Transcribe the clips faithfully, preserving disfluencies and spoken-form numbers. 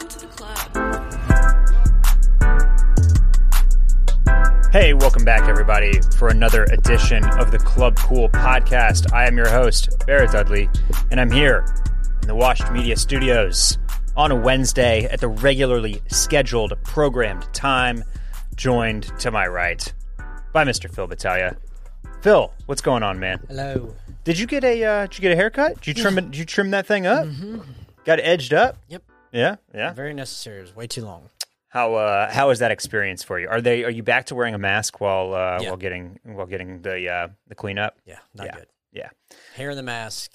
Welcome to the club. Hey, welcome back, everybody, for another edition of the Club Cool Podcast. I am your host, Barrett Dudley, and I'm here in the Washed Media Studios on a Wednesday at the regularly scheduled programmed time, joined to my right by Mister Phil Battaglia. Phil, what's going on, man? Hello. Did you get a uh, did you get a haircut? Did you trim it, did you trim that thing up? Mm-hmm. Got it edged up? Yep. Yeah, yeah. Very necessary. It was way too long. How uh, how is that experience for you? Are they are you back to wearing a mask while uh, yeah. while getting while getting the uh, the cleanup? Yeah, not yeah. good. Yeah, hair in the mask.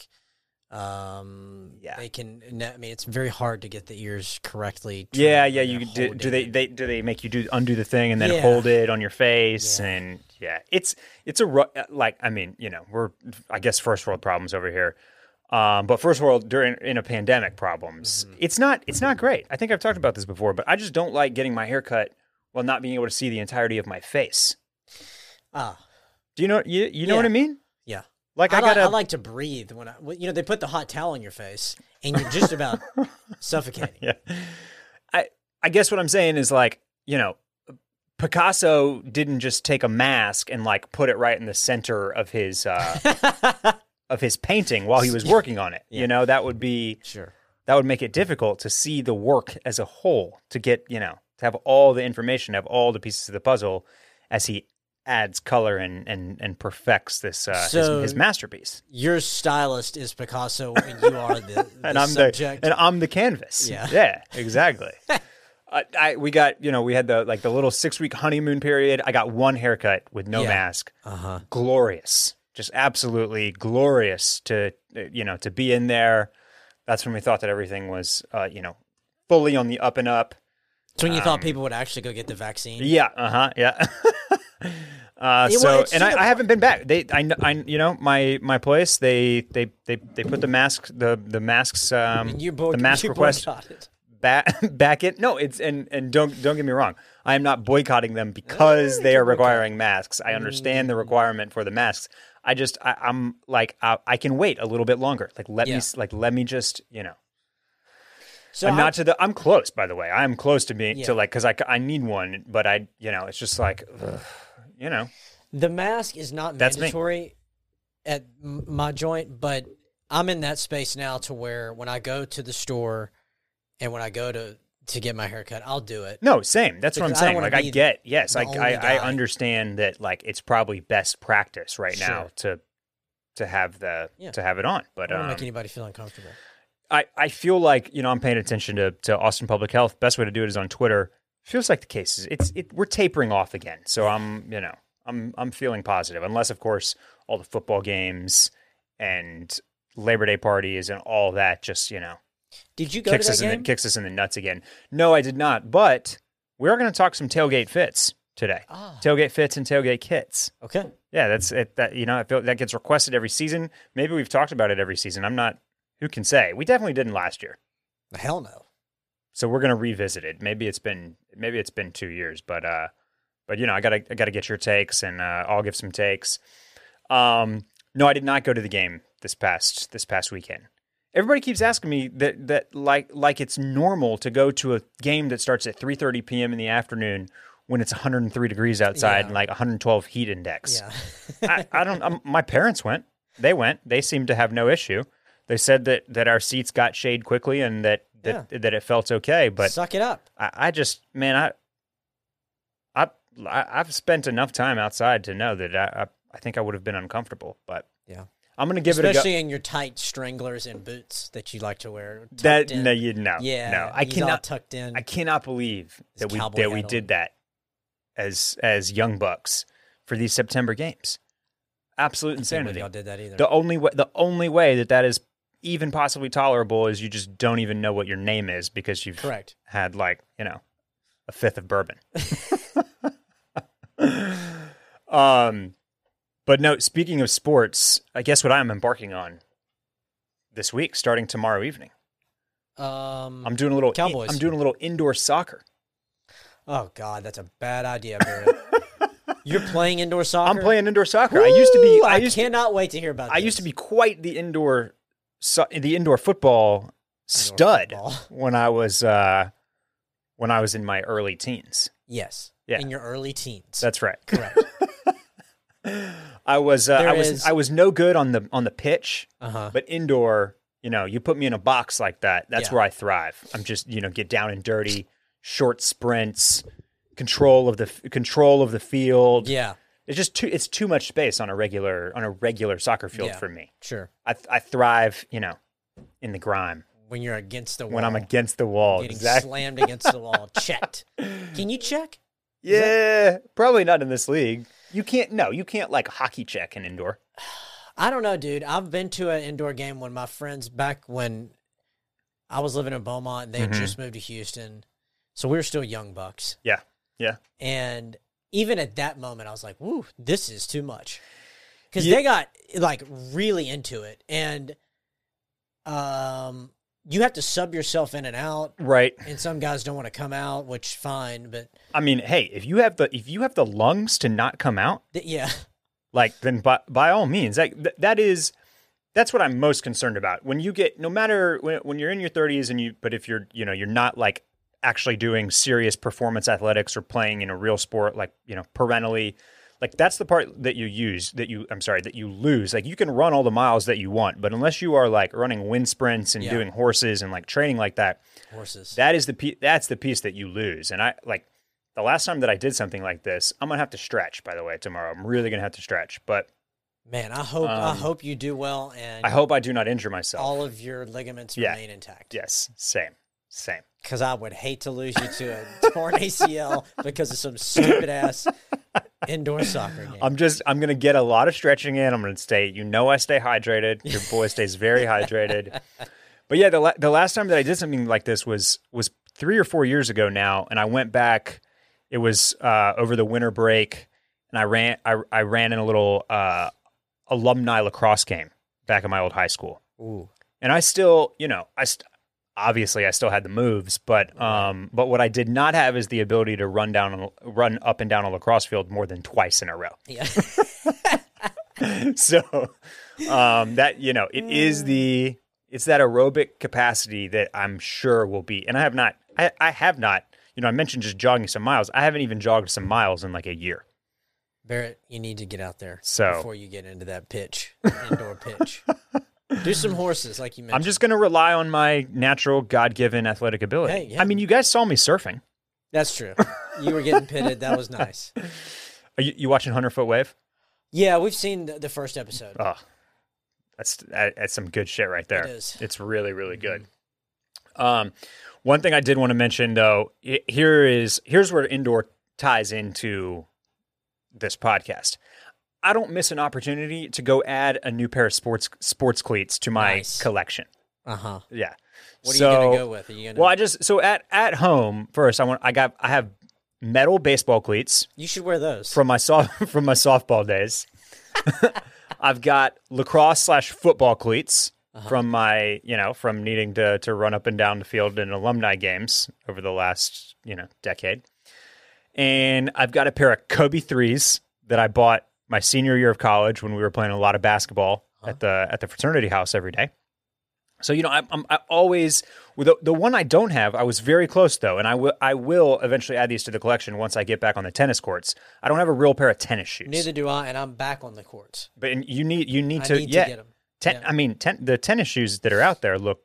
Um, yeah, they can. I mean, it's very hard to get the ears correctly. Yeah, yeah. You do, do they, they do they make you do undo the thing and then yeah. hold it on your face yeah. and yeah, it's it's a like I mean you know we're I guess first world problems over here. Um, but first world during in a pandemic problems, mm-hmm. it's not it's not great. I think I've talked about this before, but I just don't like getting my hair cut while not being able to see the entirety of my face. Ah, uh, do you know you you know yeah. what I mean? Yeah, like I, I gotta. Like, I like to breathe when I you know they put the hot towel on your face and you're just about suffocating. Yeah, I I guess what I'm saying is like you know Picasso didn't just take a mask and like put it right in the center of his. Uh, of his painting while he was working on it. Yeah. You know, that would be, sure. that would make it difficult to see the work as a whole, to get, you know, to have all the information, have all the pieces of the puzzle as he adds color and, and, and perfects this, uh, so his, his masterpiece. Your stylist is Picasso and you are the, the and I'm subject. The, and I'm the canvas. Yeah, yeah, exactly. I, I, we got, you know, we had the, like the little six week honeymoon period. I got one haircut with no yeah. mask. Uh-huh. Glorious. Just absolutely glorious to, you know, to be in there. That's when we thought that everything was, uh, you know, fully on the up and up. It's when you um, thought people would actually go get the vaccine. Yeah. Uh-huh. Yeah. uh, yeah so, well, and I, I haven't been back. They, I, I, you know, my, my place, they, they, they, they put the masks, the, the masks, um, and you board, the mask you request back, back in. No, it's, and, and don't, don't get me wrong. I am not boycotting them because they are requiring masks. I understand the requirement for the masks. I just, I, I'm like, I, I can wait a little bit longer. Like, let yeah. me, like, let me just, you know, so I'm I, not to the, I'm close, by the way, I'm close to being yeah. to like, cause I, I need one, but I, you know, it's just like, ugh, you know, the mask is not That's mandatory me. At my joint, but I'm in that space now to where when I go to the store and when I go to, to get my haircut, I'll do it. No, same. That's because what I'm saying. I like I get, yes, I, I I understand that. Like it's probably best practice right sure. now to to have the yeah. to have it on. But I don't um, make anybody feel uncomfortable. I, I feel like you know I'm paying attention to, to Austin Public Health. Best way to do it is on Twitter. Feels like the cases. It's it we're tapering off again. So I'm you know I'm I'm feeling positive. Unless of course all the football games and Labor Day parties and all that just you know. Did you go kicks to that us game? In the, kicks us in the nuts again. No, I did not. But we are going to talk some tailgate fits today. Ah. Tailgate fits and tailgate kits. Okay. Yeah, that's it. That you know, I feel that gets requested every season. Maybe we've talked about it every season. I'm not. Who can say? We definitely didn't last year. Hell no. So we're going to revisit it. Maybe it's been maybe it's been two years. But uh, but you know, I gotta I gotta get your takes, and uh, I'll give some takes. Um, no, I did not go to the game this past this past weekend. Everybody keeps asking me that, that like like it's normal to go to a game that starts at three thirty p.m. in the afternoon when it's one hundred three degrees outside yeah. and like one hundred twelve heat index. Yeah. I, I don't. I'm, my parents went. They went. They seemed to have no issue. They said that, that our seats got shade quickly and that that, yeah. that it felt okay. But suck it up. I, I just man, I I I've spent enough time outside to know that I I, I think I would have been uncomfortable. But yeah. I'm going to give Especially it a go. Especially in your tight stranglers and boots that you like to wear. That in. No, you know. Yeah. No, I cannot tucked in. I cannot believe that we that we did that as as young bucks for these September games. Absolute insanity. Y'all did that either. The only way the only way that that is even possibly tolerable is you just don't even know what your name is because you've Correct. Had like, you know, a fifth of bourbon. um But no, speaking of sports, I guess what I'm embarking on this week, starting tomorrow evening, um, I'm doing a little Cowboys. I'm doing a little indoor soccer. Oh God, that's a bad idea, Barrett. You're playing indoor soccer. I'm playing indoor soccer. Woo! I used to be. I, used I cannot to, wait to hear about. I this. used to be quite the indoor, so, the indoor football indoor stud football. when I was uh, when I was in my early teens. Yes. Yeah. In your early teens. That's right. Correct. I was, uh, I was, is... I was no good on the, on the pitch, uh-huh. but indoor, you know, you put me in a box like that. That's yeah. where I thrive. I'm just, you know, get down and dirty, short sprints, control of the control of the field. Yeah. It's just too, it's too much space on a regular, on a regular soccer field yeah. for me. Sure. I, I thrive, you know, in the grime. When you're against the wall. When I'm against the wall. Getting exactly. slammed against the wall. Checked. Can you check? Yeah, that... probably not in this league. You can't, no, you can't like hockey check in indoor. I don't know, dude. I've been to an indoor game when my friends, back when I was living in Beaumont, they mm-hmm. just moved to Houston. So we were still young bucks. Yeah, yeah. And even at that moment, I was like, woo, this is too much. Because yeah. they got like really into it. And um, you have to sub yourself in and out. Right. And some guys don't want to come out, which fine, but I mean, hey, if you have the if you have the lungs to not come out, th- yeah. like then by, by all means. Like th- that is that's what I'm most concerned about. When you get no matter when, when you're in your thirties and you but if you're, you know, you're not like actually doing serious performance athletics or playing in a real sport like, you know, perennially, like that's the part that you use that you, I'm sorry, that you lose. Like you can run all the miles that you want, but unless you are like running wind sprints and yeah. doing horses and like training like that, horses, that is the piece, that's the piece that you lose. And I like the last time that I did something like this, I'm going to have to stretch, by the way, tomorrow. I'm really going to have to stretch, but man, I hope, um, I hope you do well. And I hope I do not injure myself. All of your ligaments yeah. remain intact. Yes. Same, same. Because I would hate to lose you to a torn A C L because of some stupid ass indoor soccer game. I'm just, I'm going to get a lot of stretching in. I'm going to stay, you know, I stay hydrated. Your boy stays very hydrated. But yeah, the la- the last time that I did something like this was, was three or four years ago now. And I went back, it was uh, over the winter break. And I ran, I, I ran in a little uh, alumni lacrosse game back at my old high school. Ooh. And I still, you know, I st- obviously I still had the moves, but um, but what I did not have is the ability to run down, run up and down a lacrosse field more than twice in a row. Yeah. So um, that, you know, it is the, it's that aerobic capacity that I'm sure will be, and I have not, I, I have not, you know, I mentioned just jogging some miles. I haven't even jogged some miles in like a year. Barrett, you need to get out there so. Before you get into that pitch, indoor pitch. Do some horses, like you mentioned. I'm just going to rely on my natural, God-given athletic ability. Hey, yeah. I mean, you guys saw me surfing. That's true. You were getting pitted. That was nice. Are you, you watching one hundred foot Wave? Yeah, we've seen the, the first episode. Oh, that's that's some good shit right there. It is. It's really, really good. Mm-hmm. Um, one thing I did want to mention, though, here is here's where indoor ties into this podcast. I don't miss an opportunity to go add a new pair of sports sports cleats to my nice. Collection. Uh-huh. Yeah. What so, are you going to go with? Are you gonna... Well, I just so at at home first I want I got I have metal baseball cleats. You should wear those. From my soft from my softball days. I've got lacrosse slash football cleats uh-huh. from my, you know, from needing to to run up and down the field in alumni games over the last, you know, decade. And I've got a pair of Kobe threes that I bought my senior year of college when we were playing a lot of basketball huh. at the at the fraternity house every day. So, you know, I, I'm I always with the, the one I don't have. I was very close, though, and I will I will eventually add these to the collection once I get back on the tennis courts. I don't have a real pair of tennis shoes. Neither do I, and I'm back on the courts. But you need you need I to, need yeah, to get them. Ten, yeah. I mean, ten, the tennis shoes that are out there look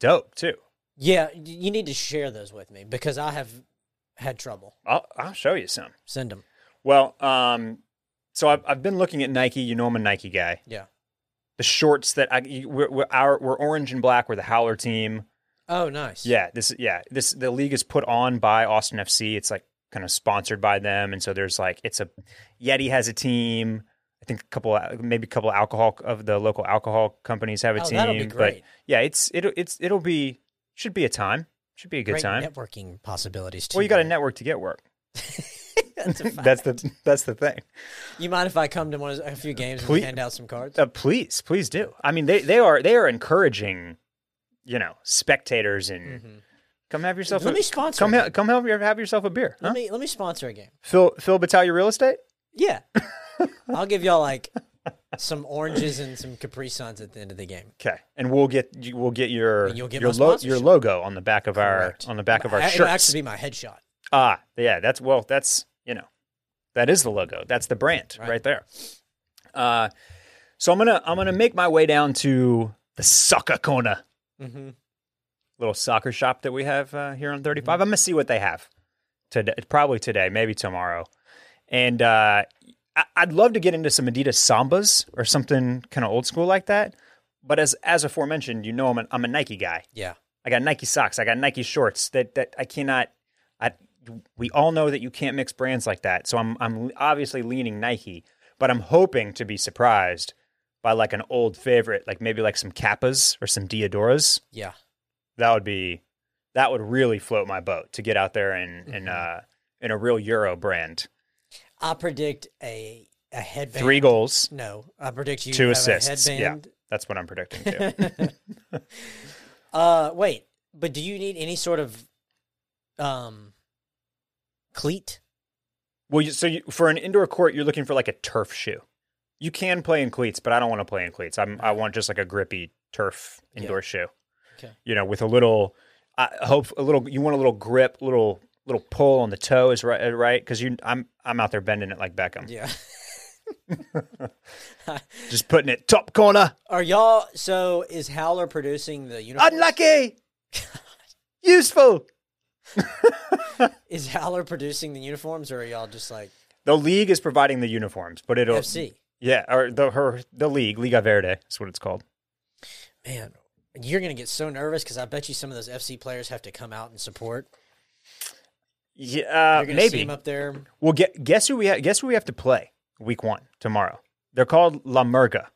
dope too. Yeah, you need to share those with me because I have had trouble. I'll, I'll show you some. Send them. Well, um. So I've I've been looking at Nike. You know I'm a Nike guy. Yeah. The shorts that I we're, we're our we're orange and black. We're the Howler team. Oh, nice. Yeah. This yeah this the league is put on by Austin F C. It's like kind of sponsored by them, and so there's like it's a Yeti has a team. I think a couple maybe a couple of alcohol of the local alcohol companies have a oh, team. That'll be great. But yeah, it's it it's it'll be should be a time should be a good great time networking possibilities too. Well, you got to network to get work. That's, that's the that's the thing. You mind if I come to one of a few games please, and hand out some cards? Uh, please, please do. I mean, they, they are they are encouraging, you know, spectators and mm-hmm. come have yourself. Let a, me sponsor. Come ha- come help have yourself a beer. Let huh? me let me sponsor a game. Phil Phil Battaglia Real Estate. Yeah, I'll give y'all like some oranges and some Capri Suns at the end of the game. Okay, and we'll get we'll get your you'll get your, lo- your logo on the back of Correct. our on the back of our shirts. It'll actually be my headshot. Ah, yeah, that's well, that's you know, that is the logo. That's the brand right, right there. Uh, so I'm gonna I'm gonna make my way down to the soccer corner, mm-hmm. little soccer shop that we have uh, here on thirty-five. Mm-hmm. I'm gonna see what they have today, probably today, maybe tomorrow, and. Uh, I'd love to get into some Adidas Sambas or something kind of old school like that. But as as aforementioned, you know, I'm a, I'm a Nike guy. Yeah. I got Nike socks. I got Nike shorts that, that I cannot, I, we all know that you can't mix brands like that. So I'm, I'm obviously leaning Nike, but I'm hoping to be surprised by like an old favorite, like maybe like some Kappas or some Diadoras. Yeah. That would be, that would really float my boat to get out there and, mm-hmm. and, uh, in a real Euro brand. I predict a, a headband. Three goals. No, I predict you Two have assists. a headband. Yeah, that's what I'm predicting too. uh, wait, but do you need any sort of um, cleat? Well, you, so you, for an indoor court, you're looking for like a turf shoe. You can play in cleats, but I don't want to play in cleats. I'm, I want just like a grippy turf indoor yeah. shoe. Okay. You know, with a little, I hope a little. You want a little grip, little. Little pull on the toe is right, right? Because you, I'm, I'm out there bending it like Beckham. Yeah, just putting it top corner. Are y'all? So is Howler producing the uniforms? Unlucky, useful. Is Howler producing the uniforms, or are y'all just like the league is providing the uniforms? But it'll F C, yeah, or the her the league Liga Verde is what it's called. Man, you're gonna get so nervous because I bet you some of those F C players have to come out and support. Yeah, uh, maybe see him up there. Well, get, guess who we ha- guess who we have to play week one tomorrow. They're called La Merga,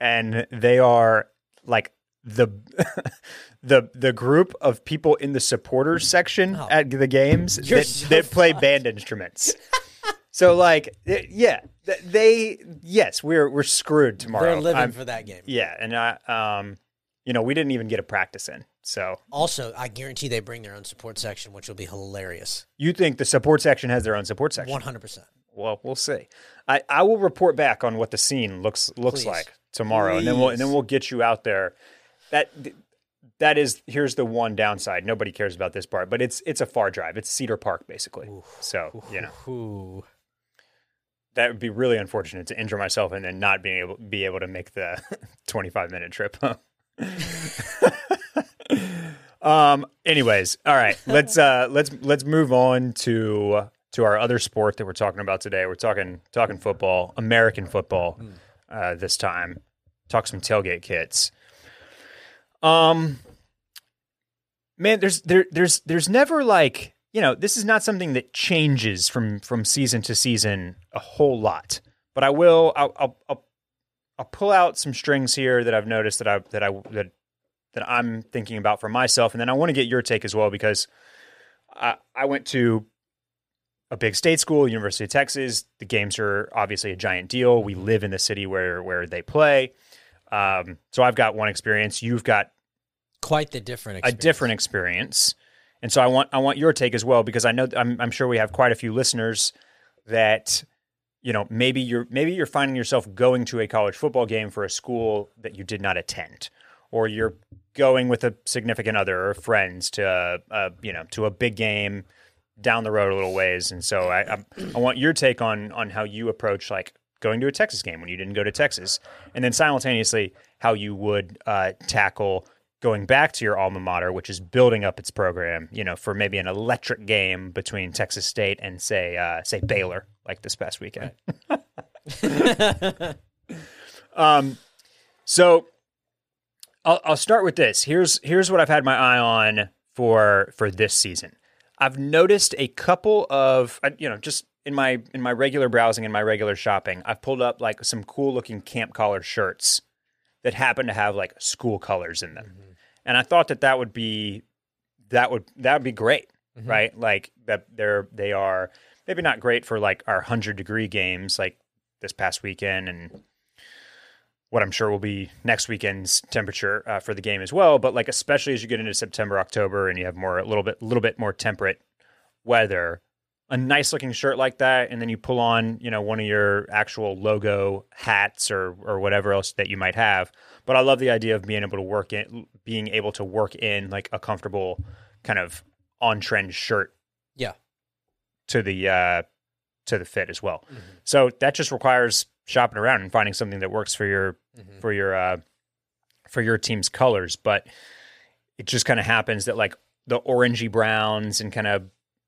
and they are like the the the group of people in the supporters section oh. at the games that, so that play band instruments. So, like, yeah, they yes, we're we're screwed tomorrow. They're living I'm, for that game. Yeah, and I um, you know, we didn't even get a practice in. So also, I guarantee they bring their own support section, which will be hilarious. You think the support section has their own support section? One hundred percent. Well, we'll see. I, I will report back on what the scene looks looks Please. like tomorrow, Please. and then we'll and then we'll get you out there. That that is here's the one downside. Nobody cares about this part, but it's it's a far drive. It's Cedar Park basically. Ooh. So you know Ooh. that would be really unfortunate to injure myself and then not being able be able to make the twenty five minute trip. Um. Anyways, all right. Let's uh. Let's let's move on to to our other sport that we're talking about today. We're talking talking football, American football. Uh, this time, talk some tailgate kits. Um. Man, there's there there's there's never like you know this is not something that changes from from season to season a whole lot. But I will I'll I'll I'll, I'll pull out some strings here that I've noticed that I that I that. that I'm thinking about for myself. And then I want to get your take as well, because I, I went to a big state school, University of Texas. The games are obviously a giant deal. We live in the city where, where they play. Um, so I've got one experience. You've got quite the different, experience. a different experience. And so I want, I want your take as well, because I know I'm, I'm sure we have quite a few listeners that, you know, maybe you're, maybe you're finding yourself going to a college football game for a school that you did not attend, or you're going with a significant other or friends to, uh, uh, you know, to a big game down the road a little ways. And so I, I, I want your take on, on how you approach like going to a Texas game when you didn't go to Texas, and then simultaneously how you would uh, tackle going back to your alma mater, which is building up its program, you know, for maybe an electric game between Texas State and say, uh, say Baylor, like this past weekend. Right. um, so, I'll, I'll start with this. Here's here's what I've had my eye on for for this season. I've noticed a couple of you know just in my in my regular browsing and my regular shopping, I've pulled up like some cool looking camp collar shirts that happen to have like school colors in them, mm-hmm. and I thought that that would be that would that would be great, mm-hmm. right? Like that they're they are maybe not great for like our hundred degree games like this past weekend and. What I'm sure will be next weekend's temperature uh, for the game as well, but like especially as you get into September, October, and you have more a little bit, little bit more temperate weather, a nice looking shirt like that, and then you pull on, you know, one of your actual logo hats or or whatever else that you might have. But I love the idea of being able to work in, being able to work in like a comfortable kind of on trend shirt. Yeah. To the uh, to the fit as well. Mm-hmm. So that just requires shopping around and finding something that works for your mm-hmm. for your uh, for your team's colors. But it just kind of happens that like the orangey browns and kind of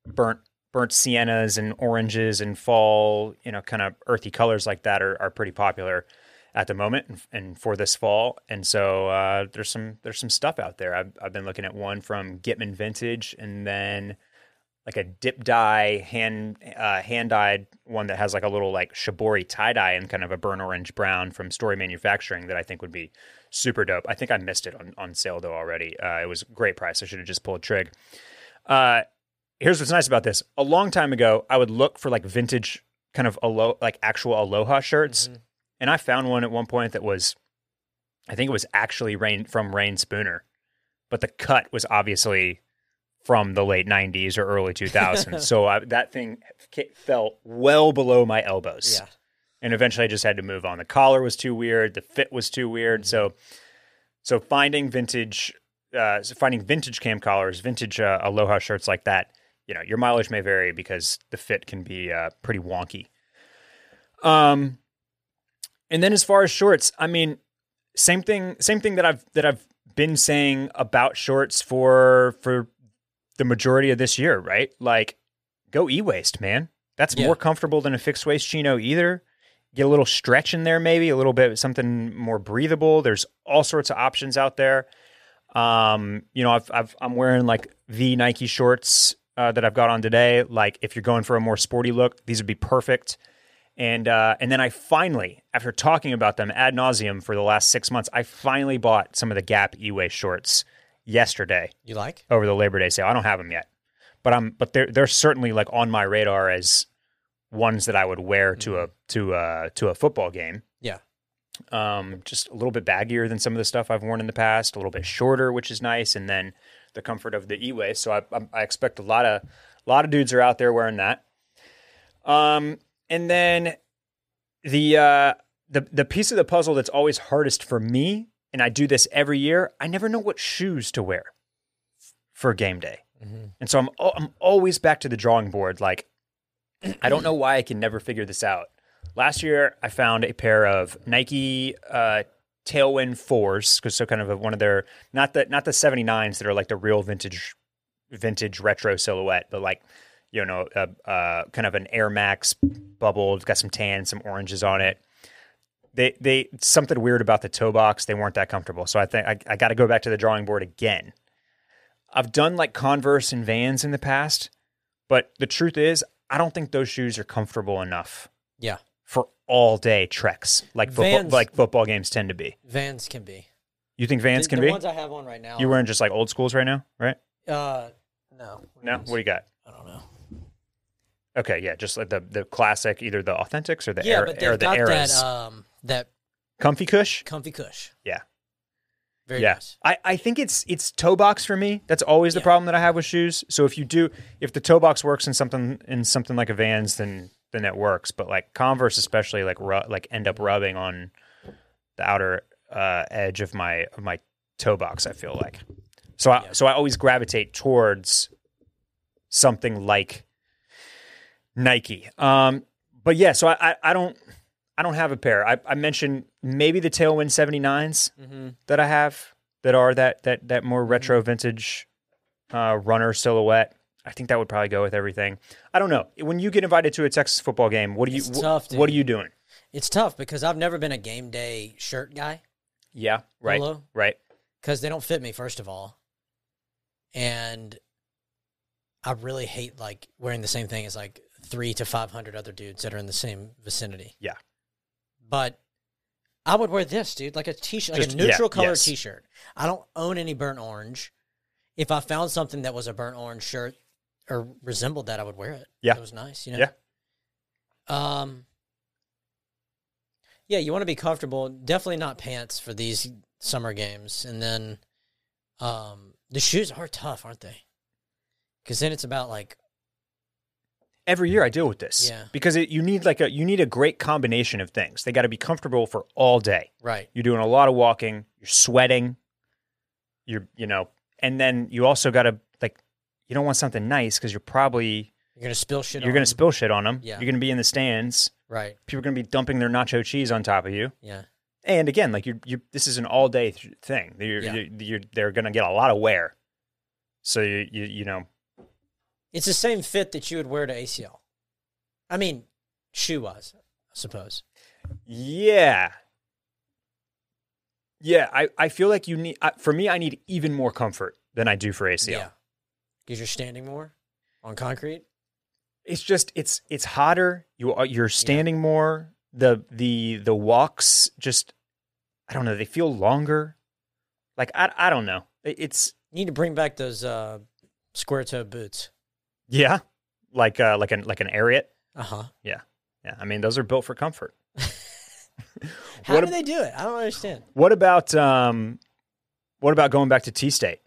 burnt burnt siennas and oranges and fall, you know, kind of earthy colors like that are, are pretty popular at the moment and, and for this fall. And so uh, there's some there's some stuff out there. I've, I've been looking at one from Gitman Vintage, and then like a dip dye hand uh, hand dyed one that has like a little like shibori tie dye and kind of a burnt orange brown from Story Manufacturing that I think would be super dope. I think I missed it on, on sale though already. Uh, it was a great price. I should have just pulled trig. Uh, here's what's nice about this. A long time ago, I would look for like vintage kind of alo- like actual Aloha shirts. Mm-hmm. And I found one at one point that was, I think it was actually Rain from Rain Spooner, but the cut was obviously from the late nineties or early two thousands. So I, that thing fell well below my elbows. Yeah. And eventually I just had to move on. The collar was too weird. The fit was too weird. So so finding vintage uh, so finding vintage cam collars, vintage uh, Aloha shirts like that, you know, your mileage may vary because the fit can be uh, pretty wonky. Um, and then as far as shorts, I mean, same thing same thing that I've that I've been saying about shorts for for the majority of this year, right? Like, go e-waist, man. That's yeah. more comfortable than a fixed waist chino either. Get a little stretch in there, maybe a little bit, something more breathable. There's all sorts of options out there. Um, you know, I've, I've, I'm wearing like the Nike shorts uh, that I've got on today. Like if you're going for a more sporty look, these would be perfect. And, uh, and then I finally, after talking about them ad nauseum for the last six months, I finally bought some of the Gap e-waist shorts yesterday. You like? Over the Labor Day sale. I don't have them yet, but I'm, but they're, they're certainly like on my radar as ones that I would wear to a to a to a football game. Yeah, um, just a little bit baggier than some of the stuff I've worn in the past. A little bit shorter, which is nice, and then the comfort of the e-waist. So I, I, I expect a lot of a lot of dudes are out there wearing that. Um, and then the uh, the the piece of the puzzle that's always hardest for me, and I do this every year. I never know what shoes to wear for game day, mm-hmm. and so I'm I'm always back to the drawing board, like. I don't know why I can never figure this out. Last year, I found a pair of Nike uh, Tailwind fours, because so kind of a, one of their not the not the seventy-nines that are like the real vintage, vintage retro silhouette, but like you know, uh, uh, kind of an Air Max bubble. It's got some tan, some oranges on it. They they something weird about the toe box. They weren't that comfortable, so I think I, I got to go back to the drawing board again. I've done like Converse and Vans in the past, but the truth is, I don't think those shoes are comfortable enough. Yeah. For all day treks, like Vans, football, like football games tend to be. Vans can be. You think Vans the, can the be? The ones I have on right now. You wearing just like old schools right now, right? Uh, no. No. What do you got? I don't know. Okay, yeah, just like the the classic, either the Authentics or the yeah, Air, but they've got Eras. That um that comfy cush. Comfy cush. Yeah. Very yeah. nice. I, I think it's it's toe box for me. That's always the yeah. problem that I have with shoes. So if you do if the toe box works in something in something like a Vans, then then that works. But like Converse especially like ru- like end up rubbing on the outer uh, edge of my of my toe box, I feel like. So I yeah. so I always gravitate towards something like Nike. Um, but yeah, so I, I, I don't I don't have a pair. I, I mentioned maybe the Tailwind seventy-nines mm-hmm. that I have that are that that that more retro mm-hmm. vintage uh, runner silhouette. I think that would probably go with everything. I don't know. When you get invited to a Texas football game, what do you wh- tough, what are you doing? It's tough because I've never been a game day shirt guy. Yeah, right, Hello? right. Because they don't fit me, first of all, and I really hate like wearing the same thing as like three to five hundred other dudes that are in the same vicinity. Yeah. But I would wear this, dude, like a t-shirt, Just, like a neutral yeah, color yes. t-shirt. I don't own any burnt orange. If I found something that was a burnt orange shirt or resembled that, I would wear it. Yeah. It was nice, you know? Yeah. Um, yeah, you want to be comfortable. Definitely not pants for these summer games. And then um, the shoes are tough, aren't they? Because then it's about like every year I deal with this yeah. because it, you need like a, you need a great combination of things. They got to be comfortable for all day. Right. You're doing a lot of walking, you're sweating, you're, you know, and then you also got to like, you don't want something nice because you're probably, you're going to spill shit. You're on gonna them. spill shit on them. Yeah. You're going to be in the stands. Right. People are going to be dumping their nacho cheese on top of you. Yeah. And again, like you, you, this is an all day th- thing. You're, yeah. you're, you're, they're going to get a lot of wear. So you, you, you know, it's the same fit that you would wear to A C L. I mean, shoe wise, I suppose. Yeah. Yeah. I, I feel like you need, I, for me, I need even more comfort than I do for A C L. Yeah. Because you're standing more on concrete. It's just, it's, it's hotter. You are, you're standing yeah. more. The, the, the walks just, I don't know. They feel longer. Like, I, I don't know. It's. You need to bring back those uh, square toe boots. Yeah, like uh, like an like an Ariat. Uh huh. Yeah, yeah. I mean, those are built for comfort. How do ab- they do it? I don't understand. What about um, what about going back to T-State?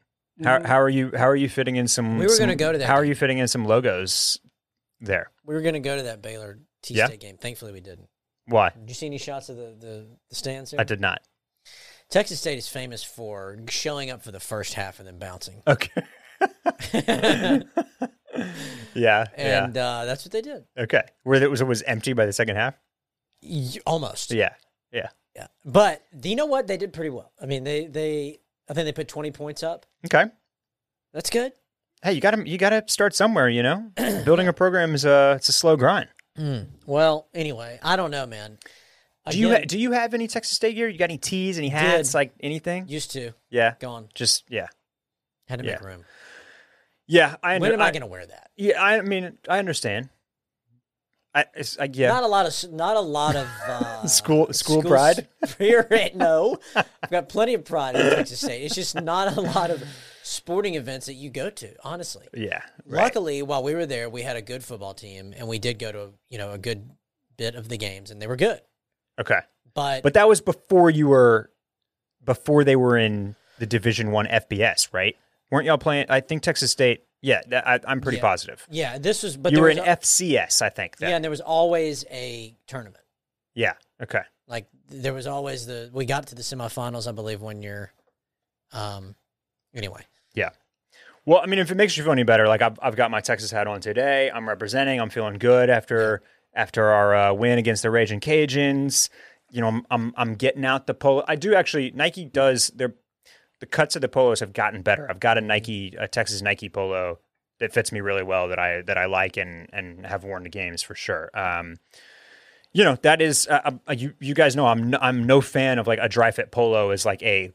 How mm-hmm. how are you how are you fitting in some? We were going to go to that. How game. Are you fitting in some logos there? We were going to go to that Baylor T-State yeah. game. Thankfully, we didn't. Why? Did you see any shots of the the, the stands there? I did not. Texas State is famous for showing up for the first half and then bouncing. Okay. Yeah, and yeah. Uh, that's what they did. Okay, where it was it was empty by the second half, y- almost. Yeah, yeah, yeah. But do you know what they did pretty well? I mean, they they I think they put twenty points up. Okay, that's good. Hey, you got to you got to start somewhere. You know, building a program is a it's a slow grind. Mm. Well, anyway, I don't know, man. Again, do you ha- do you have any Texas State gear? You got any tees, any hats, did. like anything? Used to. Yeah, gone. Just yeah, had to yeah. make room. Yeah, I. When am I, I going to wear that? Yeah, I mean, I understand. I, it's, I yeah. Not a lot of not a lot of uh, school, school school pride. Spirit, no, I've got plenty of pride in Texas State. It's just not a lot of sporting events that you go to, honestly. Yeah. Right. Luckily, while we were there, we had a good football team, and we did go to you know a good bit of the games, and they were good. Okay. But but that was before you were before they were in the Division I F B S, right? Weren't y'all playing? I think Texas State. Yeah, I, I'm pretty yeah. positive. Yeah, this was. But you were in F C S, I think. Then. Yeah, and there was always a tournament. Yeah. Okay. Like there was always the. We got to the semifinals, I believe, one year. Um. Anyway. Yeah. Well, I mean, if it makes you feel any better, like I've I've got my Texas hat on today. I'm representing. I'm feeling good after yeah. after our uh, win against the Ragin' Cajuns. You know, I'm I'm, I'm getting out the polo. I do actually. Nike does their. The cuts of the polos have gotten better. I've got a Nike, a Texas Nike polo that fits me really well that I that I like and and have worn to games for sure. Um, you know that is uh, uh, you you guys know I'm no, I'm no fan of like a dry fit polo as like a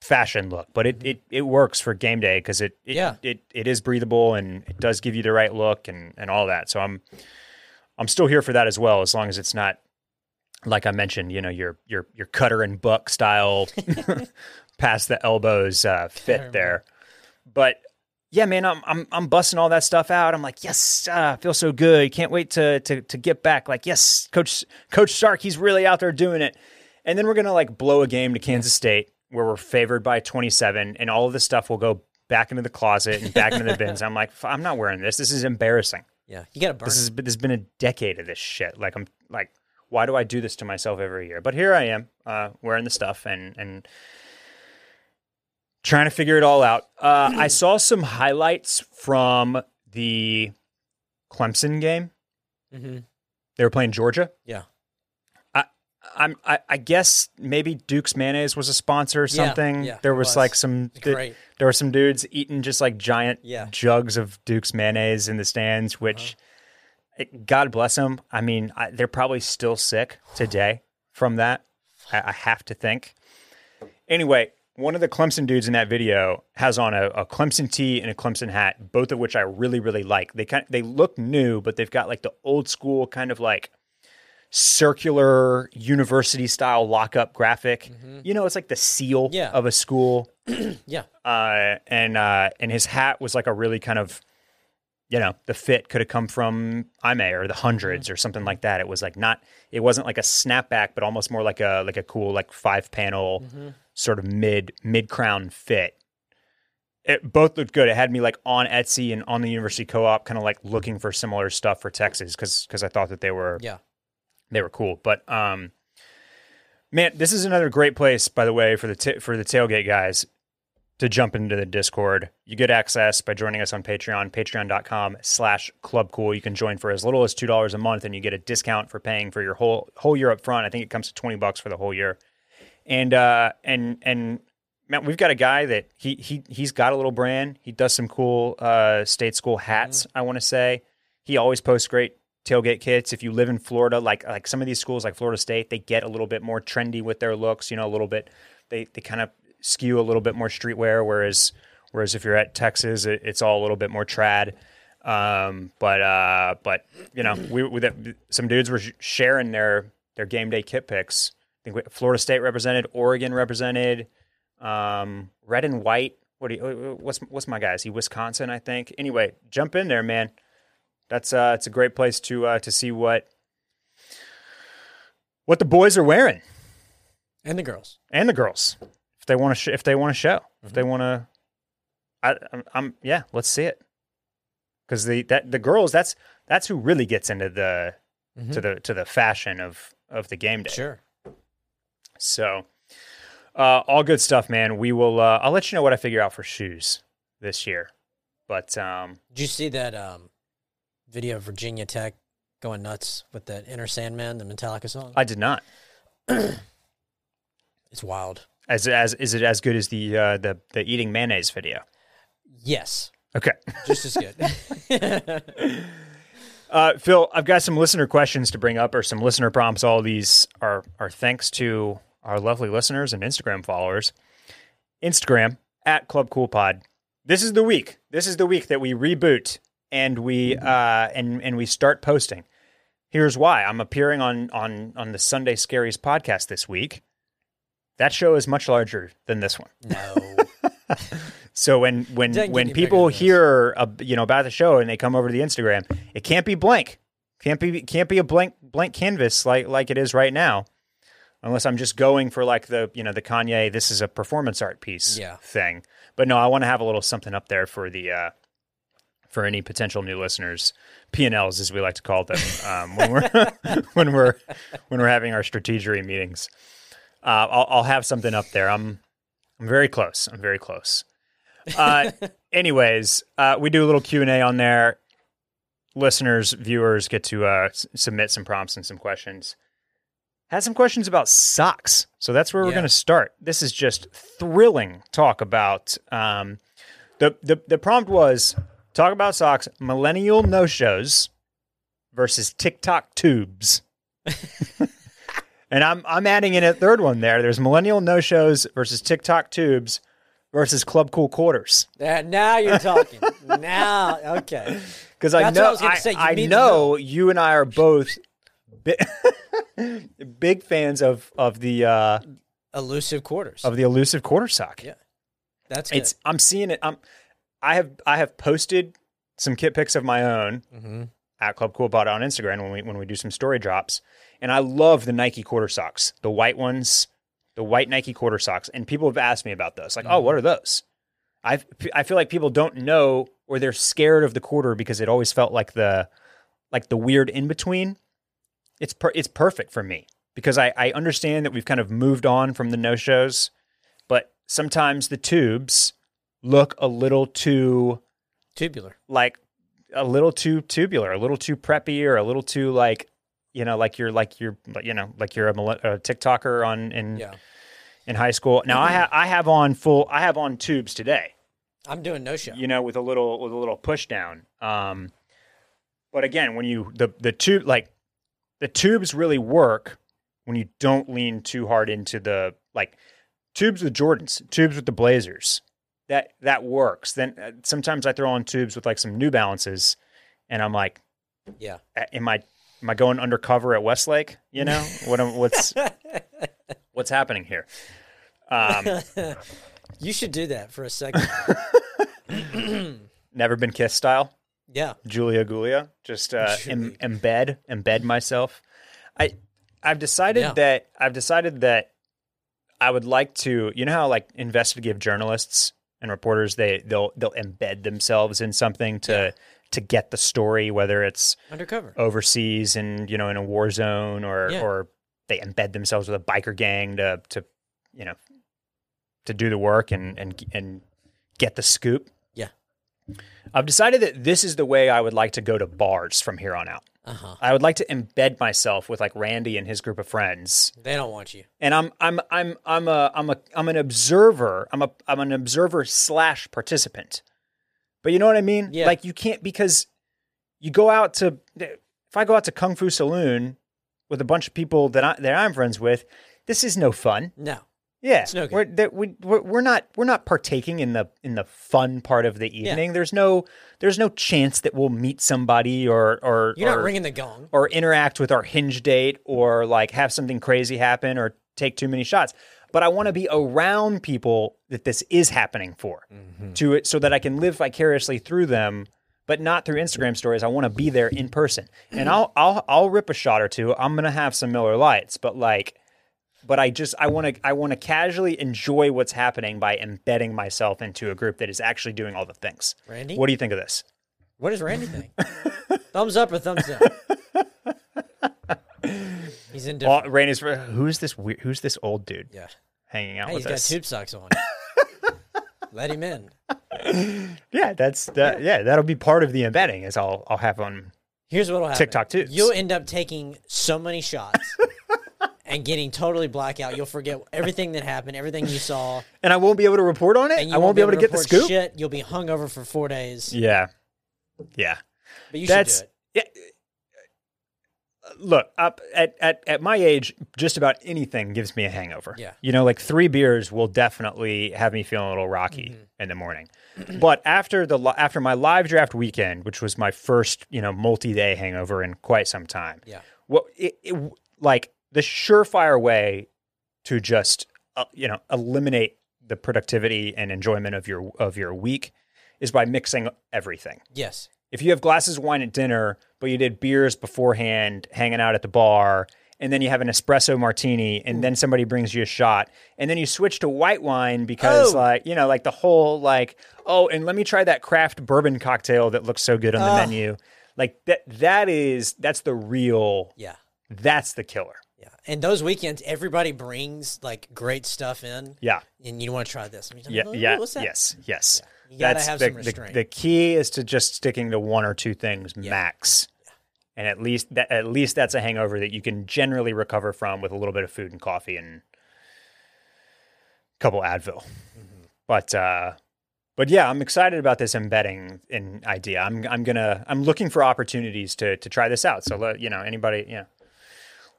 fashion look, but it it, it works for game day because it it, yeah. it it is breathable and it does give you the right look and and all that. So I'm I'm still here for that as well as long as it's not like I mentioned, you know your your your cutter and buck style. Past the elbows uh, fit there, but yeah, man, I'm I'm I'm busting all that stuff out. I'm like, yes, uh, I feel so good. Can't wait to to to get back. Like, yes, Coach Coach Stark, he's really out there doing it. And then we're gonna like blow a game to Kansas State where we're favored by twenty-seven, and all of this stuff will go back into the closet and back into the bins. I'm like, I'm not wearing this. This is embarrassing. Yeah, you gotta burn. This is there's been a decade of this shit. Like I'm like, why do I do this to myself every year? But here I am uh, wearing the stuff and and. Trying to figure it all out. Uh, I saw some highlights from the Clemson game. Mm-hmm. They were playing Georgia. Yeah. I, I'm, I, I guess maybe Duke's mayonnaise was a sponsor or something. Yeah, yeah, there was, was like some. Great. There were some dudes eating just like giant yeah. jugs of Duke's mayonnaise in the stands. Which, uh-huh. it, God bless them. I mean, I, they're probably still sick today from that. I, I have to think. Anyway. One of the Clemson dudes in that video has on a, a Clemson tee and a Clemson hat, both of which I really, really like. They kind of, they look new, but they've got like the old school kind of like circular university style lockup graphic. Mm-hmm. You know, it's like the seal yeah. of a school. yeah. Uh, and uh, and his hat was like a really kind of, you know, the fit could have come from I M A or the hundreds mm-hmm. or something like that. It was like not, it wasn't like a snapback, but almost more like a like a cool like five panel. Mm-hmm. Sort of mid mid crown fit, it both looked good. It had me like on Etsy and on the University Co-op, kind of like looking for similar stuff for Texas, because because I thought that they were yeah they were cool. But um, man, this is another great place, by the way, for the t- for the tailgate guys to jump into the Discord. You get access by joining us on Patreon, patreon dot com slash club cool. You can join for as little as two dollars a month, and you get a discount for paying for your whole whole year up front. I think it comes to twenty bucks for the whole year. And uh, and and man, we've got a guy that he he he's got a little brand. He does some cool uh, state school hats, mm-hmm. I want to say. He always posts great tailgate kits. If you live in Florida, like like some of these schools like Florida State, they get a little bit more trendy with their looks, you know, a little bit. They they kind of skew a little bit more streetwear, whereas whereas if you're at Texas, it, it's all a little bit more trad. Um, but uh, but you know, we, we some dudes were sharing their their game day kit picks. I think we, Florida State represented, Oregon represented, um, red and white. What do you, what's what's my guy? Is he Wisconsin? I think. Anyway, jump in there, man. That's uh, it's a great place to uh, to see what what the boys are wearing, and the girls, and the girls. If they want to, sh- if they want to show, mm-hmm. if they want to, I, I'm, I'm, yeah, let's see it. Because the that the girls, that's that's who really gets into the mm-hmm. to the to the fashion of of the game day. Sure. So, uh, all good stuff, man. We will. Uh, I'll let you know what I figure out for shoes this year. But um, did you see that um, video of Virginia Tech going nuts with that Inner Sandman, the Metallica song? I did not. It's wild. As as is it as good as the uh, the the eating mayonnaise video? Yes. Okay. Just as good. uh, Phil, I've got some listener questions to bring up, or some listener prompts. All these are are thanks to our lovely listeners and Instagram followers. Instagram at Club Cool Pod. This is the week. This is the week that we reboot and we mm-hmm. uh, and and we start posting. Here's why. I'm appearing on on on the Sunday Scaries podcast this week. That show is much larger than this one. No. So when when when people hear a, you know about the show and they come over to the Instagram, it can't be blank. Can't be can't be a blank blank canvas like like it is right now, unless I'm just going for like the you know the Kanye this is a performance art piece yeah. thing. But no, I want to have a little something up there for the uh, for any potential new listeners, P and Ls as we like to call them, um, when we're when we're when we're having our strategery meetings. Uh, I'll, I'll have something up there. I'm, I'm very close. I'm very close. Uh, anyways, uh, we do a little Q and A on there. Listeners, viewers get to uh, s- submit some prompts and some questions. Had some questions about socks, so that's where yeah. we're going to start. This is just thrilling talk about. Um, the the the prompt was talk about socks. Millennial no shows versus TikTok tubes. And I'm I'm adding in a third one there. There's millennial no-shows versus TikTok tubes versus Club Cool Quarters. Uh, now you're talking. Now, okay. Because I know I, I, say, you I know, know you and I are both bi- big fans of of the uh, elusive quarters of the elusive quarter sock. Yeah, that's good. It's, I'm seeing it. I'm I have I have posted some kit pics of my own. Mm-hmm. At Club Cool Pod on Instagram when we when we do some story drops, and I love the Nike quarter socks, the white ones, the white Nike quarter socks, and people have asked me about those, like, mm-hmm. oh, what are those? I I feel like people don't know, or they're scared of the quarter because it always felt like the like the weird in between. It's per, it's perfect for me because I I understand that we've kind of moved on from the no shows, but sometimes the tubes look a little too tubular, like. a little too tubular, a little too preppy, or a little too like, you know, like you're like you're, you know, like you're a, a TikToker on in yeah. in high school. Now mm-hmm. I have I have on full I have on tubes today. I'm doing no show, you know, with a little with a little push down. Um, but again, when you the the tube like the tubes really work when you don't lean too hard into the like tubes with Jordans, tubes with the Blazers. That that works. Then uh, sometimes I throw on tubes with like some New Balances, and I'm like, yeah, am I am I going undercover at Westlake? You know what? I'm, what's what's happening here? Um, you should do that for a second. Never been kissed style. Yeah, Julia Gulia. Just uh, em- embed embed myself. I I've decided yeah. that I've decided that I would like to. You know how like investigative journalists. and reporters, they they'll they'll embed themselves in something to yeah. to get the story, whether it's undercover overseas and, you know, in a war zone, or yeah. or they embed themselves with a biker gang to to you know to do the work and and and get the scoop. Yeah. I've decided that this is the way I would like to go to bars from here on out. Uh-huh. I would like to embed myself with like Randy and his group of friends. They don't want you. And I'm I'm I'm I'm a I'm a I'm an observer. I'm a I'm an observer slash participant. But you know what I mean? Yeah. Like you can't, because you go out to, if I go out to Kung Fu Saloon with a bunch of people that I that I'm friends with, this is no fun. No. Yeah. It's no good. We're, that we we're, we're not we're not partaking in the in the fun part of the evening. Yeah. There's no there's no chance that we'll meet somebody or or You're or, not ringing the gong or interact with our hinge date or like have something crazy happen or take too many shots. But I want to be around people that this is happening for, mm-hmm. to it so that I can live vicariously through them, but not through Instagram stories. I want to be there in person. And I'll I'll I'll rip a shot or two. I'm going to have some Miller Lights, but like But I just I want to I want to casually enjoy what's happening by embedding myself into a group that is actually doing all the things. Randy, what do you think of this? What does Randy think? Thumbs up or thumbs up? He's indifferent. All, Randy's who's this weird, who's this old dude? Yeah, hanging out hey, with he's us. He's got tube socks on. Let him in. Yeah, that's that, yeah. yeah. That'll be part of the embedding. Is I'll I'll have on. Here's what will happen. TikTok tubes. You'll end up taking so many shots. And getting totally blackout, you'll forget everything that happened, everything you saw, and I won't be able to report on it. And you I won't, won't be able, able to get the scoop. Shit, you'll be hungover for four days. Yeah, yeah. But you That's, should do it. Yeah. Look, up at, at at my age, just about anything gives me a hangover. Yeah, you know, like three beers will definitely have me feeling a little rocky mm-hmm. in the morning. But after the after my live draft weekend, which was my first, you know, multi-day hangover in quite some time. Yeah. Well, it, it like. The surefire way to just uh, you know eliminate the productivity and enjoyment of your of your week is by mixing everything. Yes. If you have glasses of wine at dinner, but you did beers beforehand, hanging out at the bar, and then you have an espresso martini, and Ooh. Then somebody brings you a shot, and then you switch to white wine because oh. like you know like the whole like oh and let me try that craft bourbon cocktail that looks so good on uh. the menu. Like that that is that's the real yeah that's the killer. Yeah, and those weekends, everybody brings like great stuff in. Yeah, and you want to try this. Like, yeah, oh, yeah, what's that? yes, yes. Yeah. You gotta That's have the, some restraint. The, the key is to just sticking to one or two things yeah. max. And at least that, at least that's a hangover that you can generally recover from with a little bit of food and coffee and a couple Advil. Mm-hmm. But uh, but yeah, I'm excited about this embedding in idea. I'm I'm gonna I'm looking for opportunities to to try this out. So let, you know anybody you know,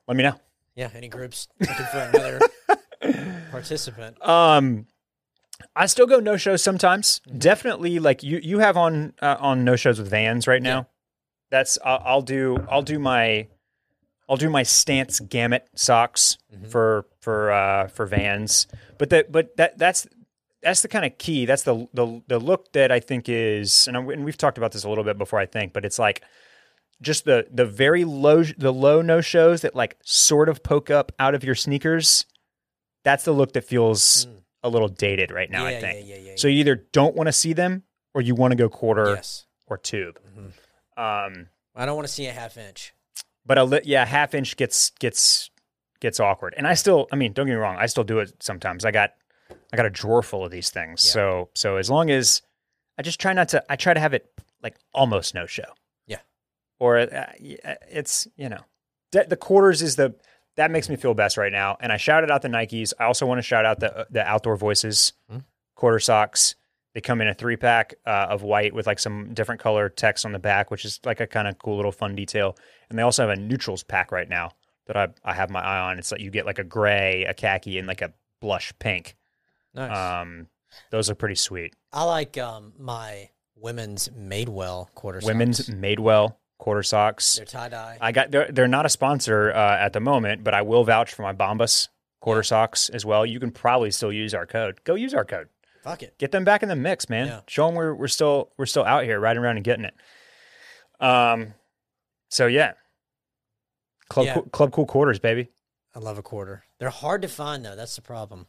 let me know. Yeah, any groups looking for another participant. Um, I still go no shows sometimes. Mm-hmm. Definitely, like you, you have on uh, on no shows with Vans right now. Yeah. That's I'll, I'll do I'll do my I'll do my Stance Gamut socks mm-hmm. for for uh, for Vans. But that but that that's that's the kind of key. That's the the the look that I think is, and, I, and we've talked about this a little bit before, I think, but it's like. Just the the very low the low no shows that like sort of poke up out of your sneakers. That's the look that feels mm. a little dated right now. Yeah, I think yeah, yeah, yeah, so. You either don't want to see them, or you want to go quarter yes. or tube. Mm-hmm. Um, I don't want to see a half inch, but a li- yeah half inch gets gets gets awkward. And I still, I mean, don't get me wrong, I still do it sometimes. I got I got a drawer full of these things. Yeah. So so as long as I just try not to, I try to have it like almost no show. Or uh, it's, you know, de- the quarters is the, that makes me feel best right now. And I shouted out the Nikes. I also want to shout out the the Outdoor Voices mm-hmm. quarter socks. They come in a three pack uh, of white with like some different color text on the back, which is like a kind of cool little fun detail. And they also have a neutrals pack right now that I, I have my eye on. It's like you get like a gray, a khaki, and like a blush pink. Nice. Um, those are pretty sweet. I like um, my women's Madewell quarter socks. Women's Madewell. Quarter socks. They're tie-dye. I got they're, they're not a sponsor uh, at the moment, but I will vouch for my Bombas quarter yeah. socks as well. You can probably still use our code. Go use our code. Fuck it. Get them back in the mix, man. Yeah. Show them we're we're still we're still out here riding around and getting it. Um so yeah. Club yeah. Co- Club Cool quarters, baby. I love a quarter. They're hard to find though. That's the problem.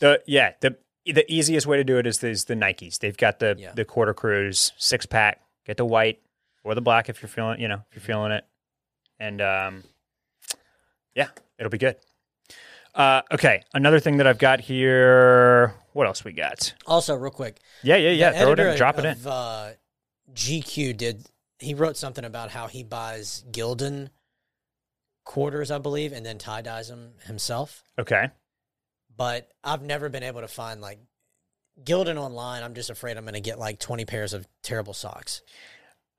The yeah, the the easiest way to do it is, is the Nikes. They've got the yeah. the quarter crews, six pack. Get the white or the black if you're feeling, you know, if you're feeling it, and um, yeah, it'll be good. Uh, okay, another thing that I've got here. What else we got? Also, real quick. Yeah, yeah, yeah. Throw it in, drop of, it in. Uh, G Q did. He wrote something about how he buys Gildan quarters, I believe, and then tie dyes them himself. Okay. But I've never been able to find, like, Gildan online. I'm just afraid I'm going to get, like, twenty pairs of terrible socks.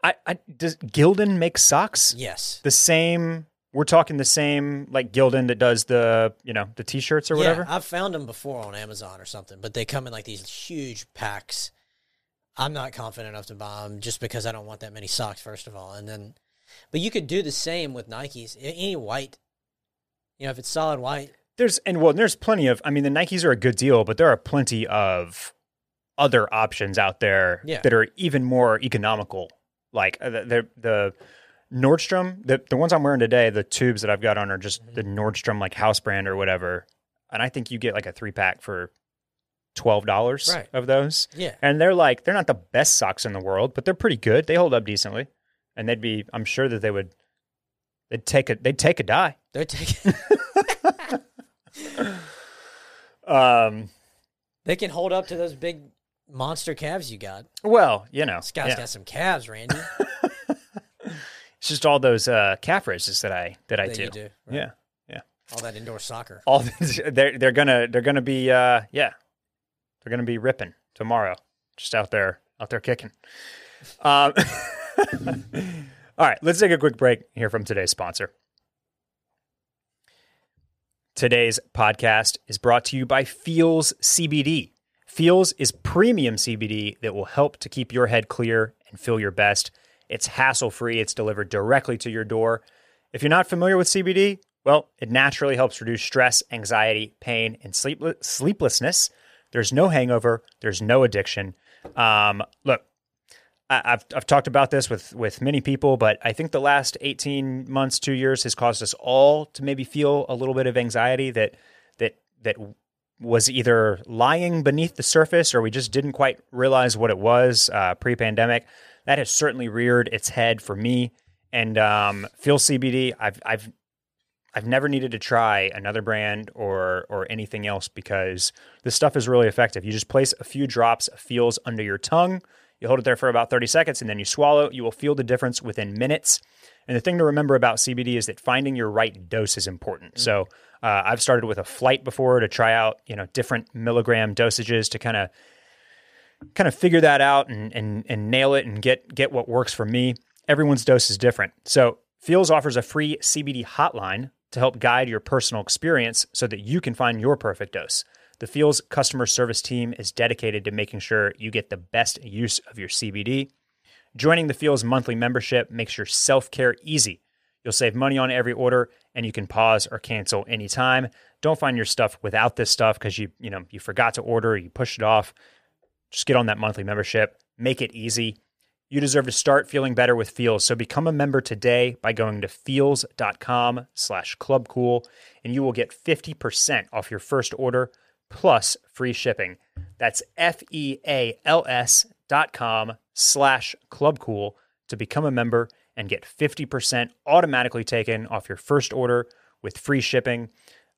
I, I does Gildan make socks? Yes. The same. We're talking the same, like, Gildan that does the, you know, the T-shirts or whatever? Yeah, I've found them before on Amazon or something, but they come in, like, these huge packs. I'm not confident enough to buy them just because I don't want that many socks, first of all. And then, but you could do the same with Nikes. Any white, you know, if it's solid white. There's, and well, there's plenty of, I mean, the Nikes are a good deal, but there are plenty of other options out there yeah. that are even more economical. Like, the, the Nordstrom, the, the ones I'm wearing today, the tubes that I've got on are just the Nordstrom, like, house brand or whatever. And I think you get like a three pack for twelve dollars right. of those. Yeah. And they're like, they're not the best socks in the world, but they're pretty good. They hold up decently. And they'd be, I'm sure that they would, they'd take a, they'd take a dye. They'd take um, They can hold up to those big monster calves you got. Well, you know. Scott's yeah. got some calves, Randy. It's just all those uh, calf raises that I that I that do. You do right? Yeah, yeah. All that indoor soccer. All this, they're they're gonna they're gonna be uh, yeah, they're gonna be ripping tomorrow. Just out there out there kicking. Um, all right, let's take a quick break here from today's sponsor. Today's podcast is brought to you by Feels C B D. Feels is premium C B D that will help to keep your head clear and feel your best. It's hassle-free. It's delivered directly to your door. If you're not familiar with C B D, well, it naturally helps reduce stress, anxiety, pain, and sleep- sleeplessness. There's no hangover. There's no addiction. Um, look, I- I've I've talked about this with, with many people, but I think the last eighteen months, two years has caused us all to maybe feel a little bit of anxiety that that that was either lying beneath the surface or we just didn't quite realize what it was uh, pre-pandemic. That has certainly reared its head for me, and um, Feel C B D. I've I've I've never needed to try another brand or or anything else because this stuff is really effective. You just place a few drops of Feels under your tongue. You hold it there for about thirty seconds, and then you swallow. You will feel the difference within minutes. And the thing to remember about C B D is that finding your right dose is important. Mm-hmm. So uh, I've started with a flight before to try out you know different milligram dosages to kind of. kind of figure that out and, and, and nail it and get, get what works for me. Everyone's dose is different. So Feels offers a free C B D hotline to help guide your personal experience so that you can find your perfect dose. The Feels customer service team is dedicated to making sure you get the best use of your C B D. Joining the Feels monthly membership makes your self-care easy. You'll save money on every order and you can pause or cancel anytime. Don't find your stuff without this stuff because you, you know, you forgot to order, or you pushed it off. Just get on that monthly membership. Make it easy. You deserve to start feeling better with Feels. So become a member today by going to feels.com slash clubcool, and you will get fifty percent off your first order plus free shipping. That's F-E-A-L-S dot com slash clubcool to become a member and get fifty percent automatically taken off your first order with free shipping.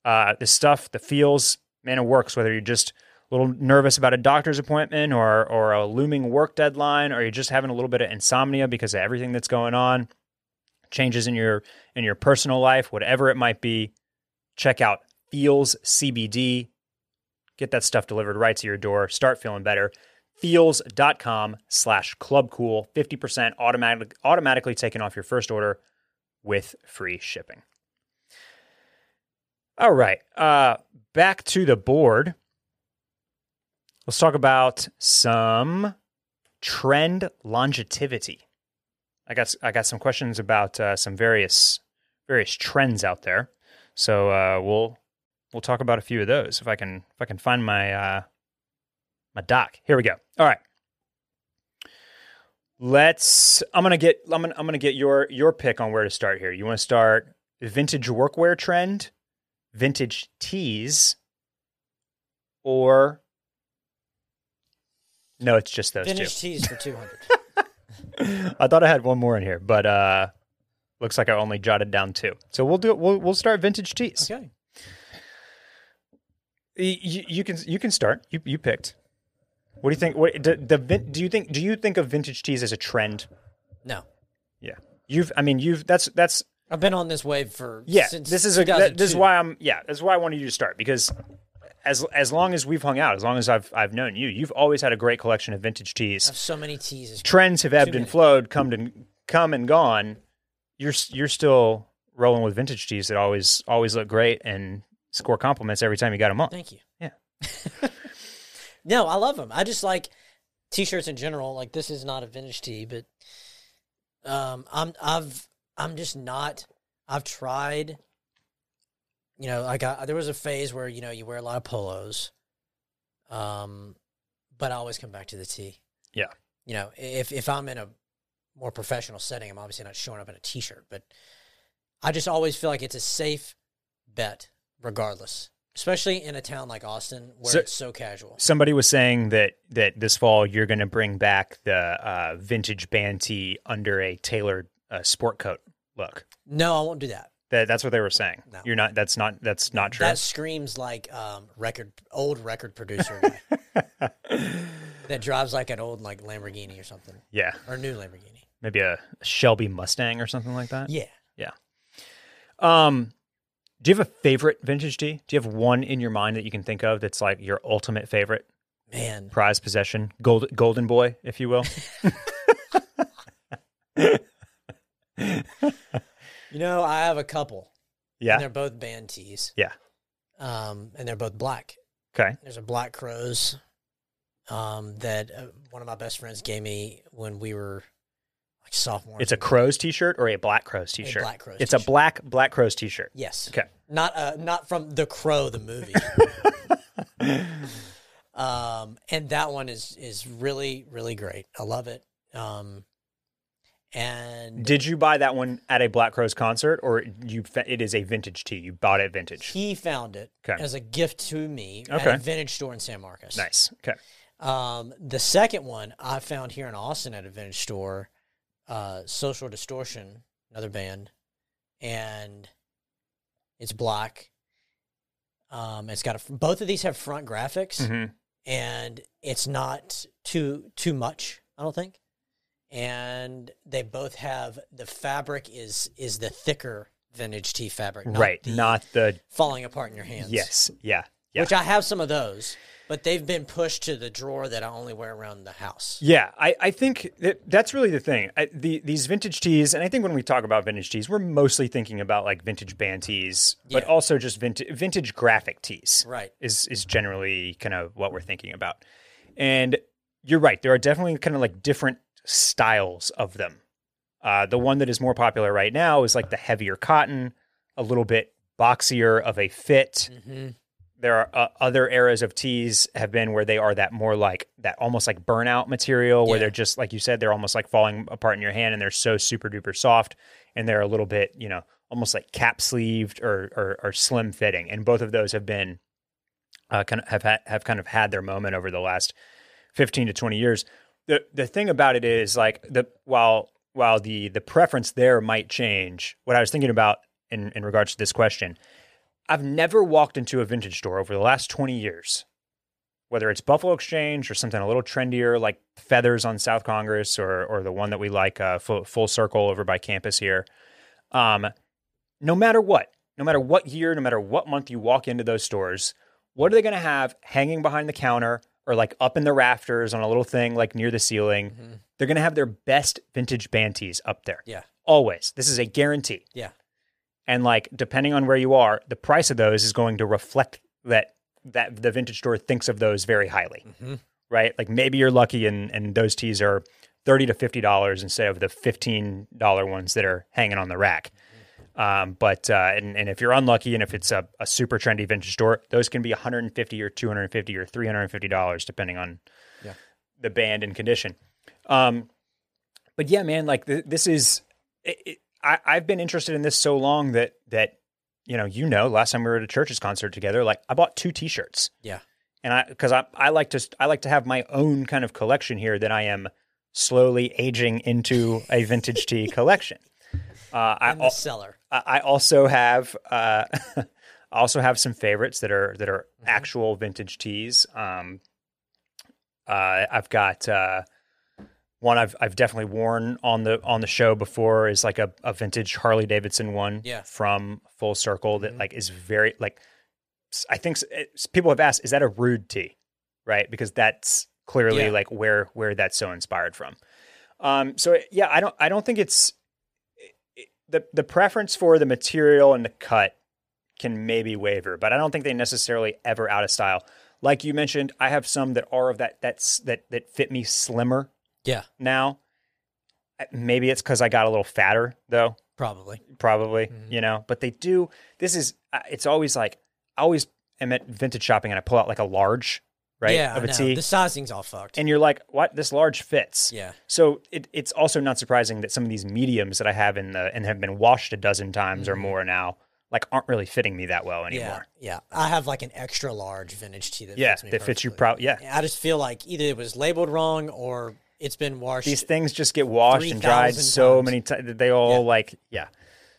Uh, this stuff, the Feels, man, it works whether you're just a little nervous about a doctor's appointment or or a looming work deadline, or you're just having a little bit of insomnia because of everything that's going on, changes in your in your personal life, whatever it might be. Check out Feels C B D. Get that stuff delivered right to your door. Start feeling better. Feels.com slash clubcool. fifty percent automatic, automatically taken off your first order with free shipping. All right. Uh, back to the board. Let's talk about some trend longevity. I got I got some questions about uh, some various various trends out there, so uh, we'll we'll talk about a few of those if I can if I can find my uh, my doc. Here we go. All right, let's. I'm gonna get I'm gonna I'm gonna get your your pick on where to start here. You want to start vintage workwear trend, vintage tees, or No, it's just those vintage two. Vintage tees for two hundred. I thought I had one more in here, but uh, looks like I only jotted down two. So we'll do it. We'll, we'll start vintage tees. Okay. You, you can you can start. You you picked. What do you think? What do, the do you think? Do you think of vintage tees as a trend? No. Yeah. You've. I mean, you've. That's that's. I've been on this wave for. Yeah. Since this is a. That, this is why I'm. Yeah. That's why I wanted you to start, because as as long as we've hung out, as long as I've I've known you, you've always had a great collection of vintage tees. I have so many tees. Trends have ebbed and flowed, come and come and gone. You're you're still rolling with vintage tees that always always look great and score compliments every time you got them on. Thank you. Yeah. No, I love them. I just like t-shirts in general. Like, this is not a vintage tee, but um, I'm I've I'm just not. I've tried. You know, like I, there was a phase where you know you wear a lot of polos, um, but I always come back to the tee. Yeah. You know, if if I'm in a more professional setting, I'm obviously not showing up in a t-shirt, but I just always feel like it's a safe bet, regardless. Especially in a town like Austin, where so, it's so casual. Somebody was saying that that this fall you're going to bring back the uh, vintage band tee under a tailored uh, sport coat look. No, I won't do that. that that's what they were saying. No. You're not. That's not. That's not true. That screams like um, record old record producer guy that drives like an old like Lamborghini or something. Yeah, or a new Lamborghini. Maybe a Shelby Mustang or something like that. Yeah. Yeah. Um. Do you have a favorite vintage tee? Do you have one in your mind that you can think of that's like your ultimate favorite? Man. Prized possession. Gold, golden boy, if you will. You know, I have a couple. Yeah. And they're both band tees. Yeah. Um, and they're both black. Okay. There's a Black Crows um, that uh, one of my best friends gave me when we were... Like sophomore. It's a Crows t-shirt or a Black Crows t-shirt? A Black Crows It's t-shirt. a black Black Crows t-shirt. Yes. Okay. Not uh, not from The Crow, the movie. um, and that one is is really, really great. I love it. Um, and did you buy that one at a Black Crows concert, or you? It is a vintage tee. You bought it vintage. He found it okay. as a gift to me okay. at a vintage store in San Marcos. Nice. Okay. Um, the second one I found here in Austin at a vintage store. Uh, Social Distortion, another band, and it's black. Um, it's got a, both of these have front graphics, mm-hmm. and it's not too too much, I don't think. And they both have the fabric is is the thicker vintage tee fabric, not right? The not the falling apart in your hands. Yes, yeah, yeah. Which I have some of those. But they've been pushed to the drawer that I only wear around the house. Yeah, I, I think that that's really the thing. I, the, these vintage tees, and I think when we talk about vintage tees, we're mostly thinking about like vintage band tees, yeah. but also just vintage, vintage graphic tees. Right. Is, is generally kind of what we're thinking about. And you're right. There are definitely kind of like different styles of them. Uh, the one that is more popular right now is like the heavier cotton, a little bit boxier of a fit. Mm-hmm. There are uh, other eras of tees have been where they are that more like that almost like burnout material where yeah. they're just, like you said, they're almost like falling apart in your hand and they're so super duper soft and they're a little bit, you know, almost like cap sleeved or, or, or slim fitting. And both of those have been uh, kind of have, ha- have kind of had their moment over the last fifteen to twenty years. The the thing about it is like the, while, while the, the preference there might change, what I was thinking about in, in regards to this question, I've never walked into a vintage store over the last twenty years, whether it's Buffalo Exchange or something a little trendier like Feathers on South Congress or or the one that we like, uh, full, full Circle over by campus here. Um, no matter what, no matter what year, no matter what month you walk into those stores, what are they going to have hanging behind the counter or like up in the rafters on a little thing like near the ceiling? Mm-hmm. They're going to have their best vintage band tees up there. Yeah. Always. This is a guarantee. Yeah. And like, depending on where you are, the price of those is going to reflect that that the vintage store thinks of those very highly, mm-hmm. right? Like maybe you're lucky and and those tees are thirty to fifty dollars instead of the fifteen dollar ones that are hanging on the rack. Um, but, uh, and, and if you're unlucky and if it's a, a super trendy vintage store, those can be one hundred fifty or two hundred fifty or three hundred fifty dollars depending on yeah. the band and condition. Um, but yeah, man, like th- this is... It, it, I, I've been interested in this so long that, that, you know, you know, last time we were at a Church's concert together, like I bought two t-shirts. Yeah. and I because I I like to I like to have my own kind of collection here that I am slowly aging into a vintage tee collection. Uh, I'm I, the seller. I also have uh, I also have some favorites that are that are mm-hmm. actual vintage tees. Um, uh, I've got uh, one I've I've definitely worn on the on the show before is like a, a vintage Harley Davidson one yeah. from Full Circle that mm-hmm. like is very like I think it, people have asked, is that a Rude tee, right? Because that's clearly yeah. like where where that's so inspired from. Um, so yeah, I don't I don't think it's. The the preference for the material and the cut can maybe waver, but I don't think they necessarily ever out of style. Like you mentioned, I have some that are of that that's that that fit me slimmer. Yeah. Now, maybe it's because I got a little fatter though. Probably. Probably. Mm-hmm. You know, but they do. This is it's always like I always am at vintage shopping and I pull out like a large, right? Yeah. Of a no, tee. The sizing's all fucked. And you're like, what? This large fits. Yeah. So it, it's also not surprising that some of these mediums that I have in the and have been washed a dozen times mm-hmm. or more now, like aren't really fitting me that well anymore. Yeah. Yeah. I have like an extra large vintage tee that yeah, fits me. That perfectly. Fits you proud. Yeah. I just feel like either it was labeled wrong or it's been washed. These things just get washed three, and dried so times. Many times that they all yeah. like yeah.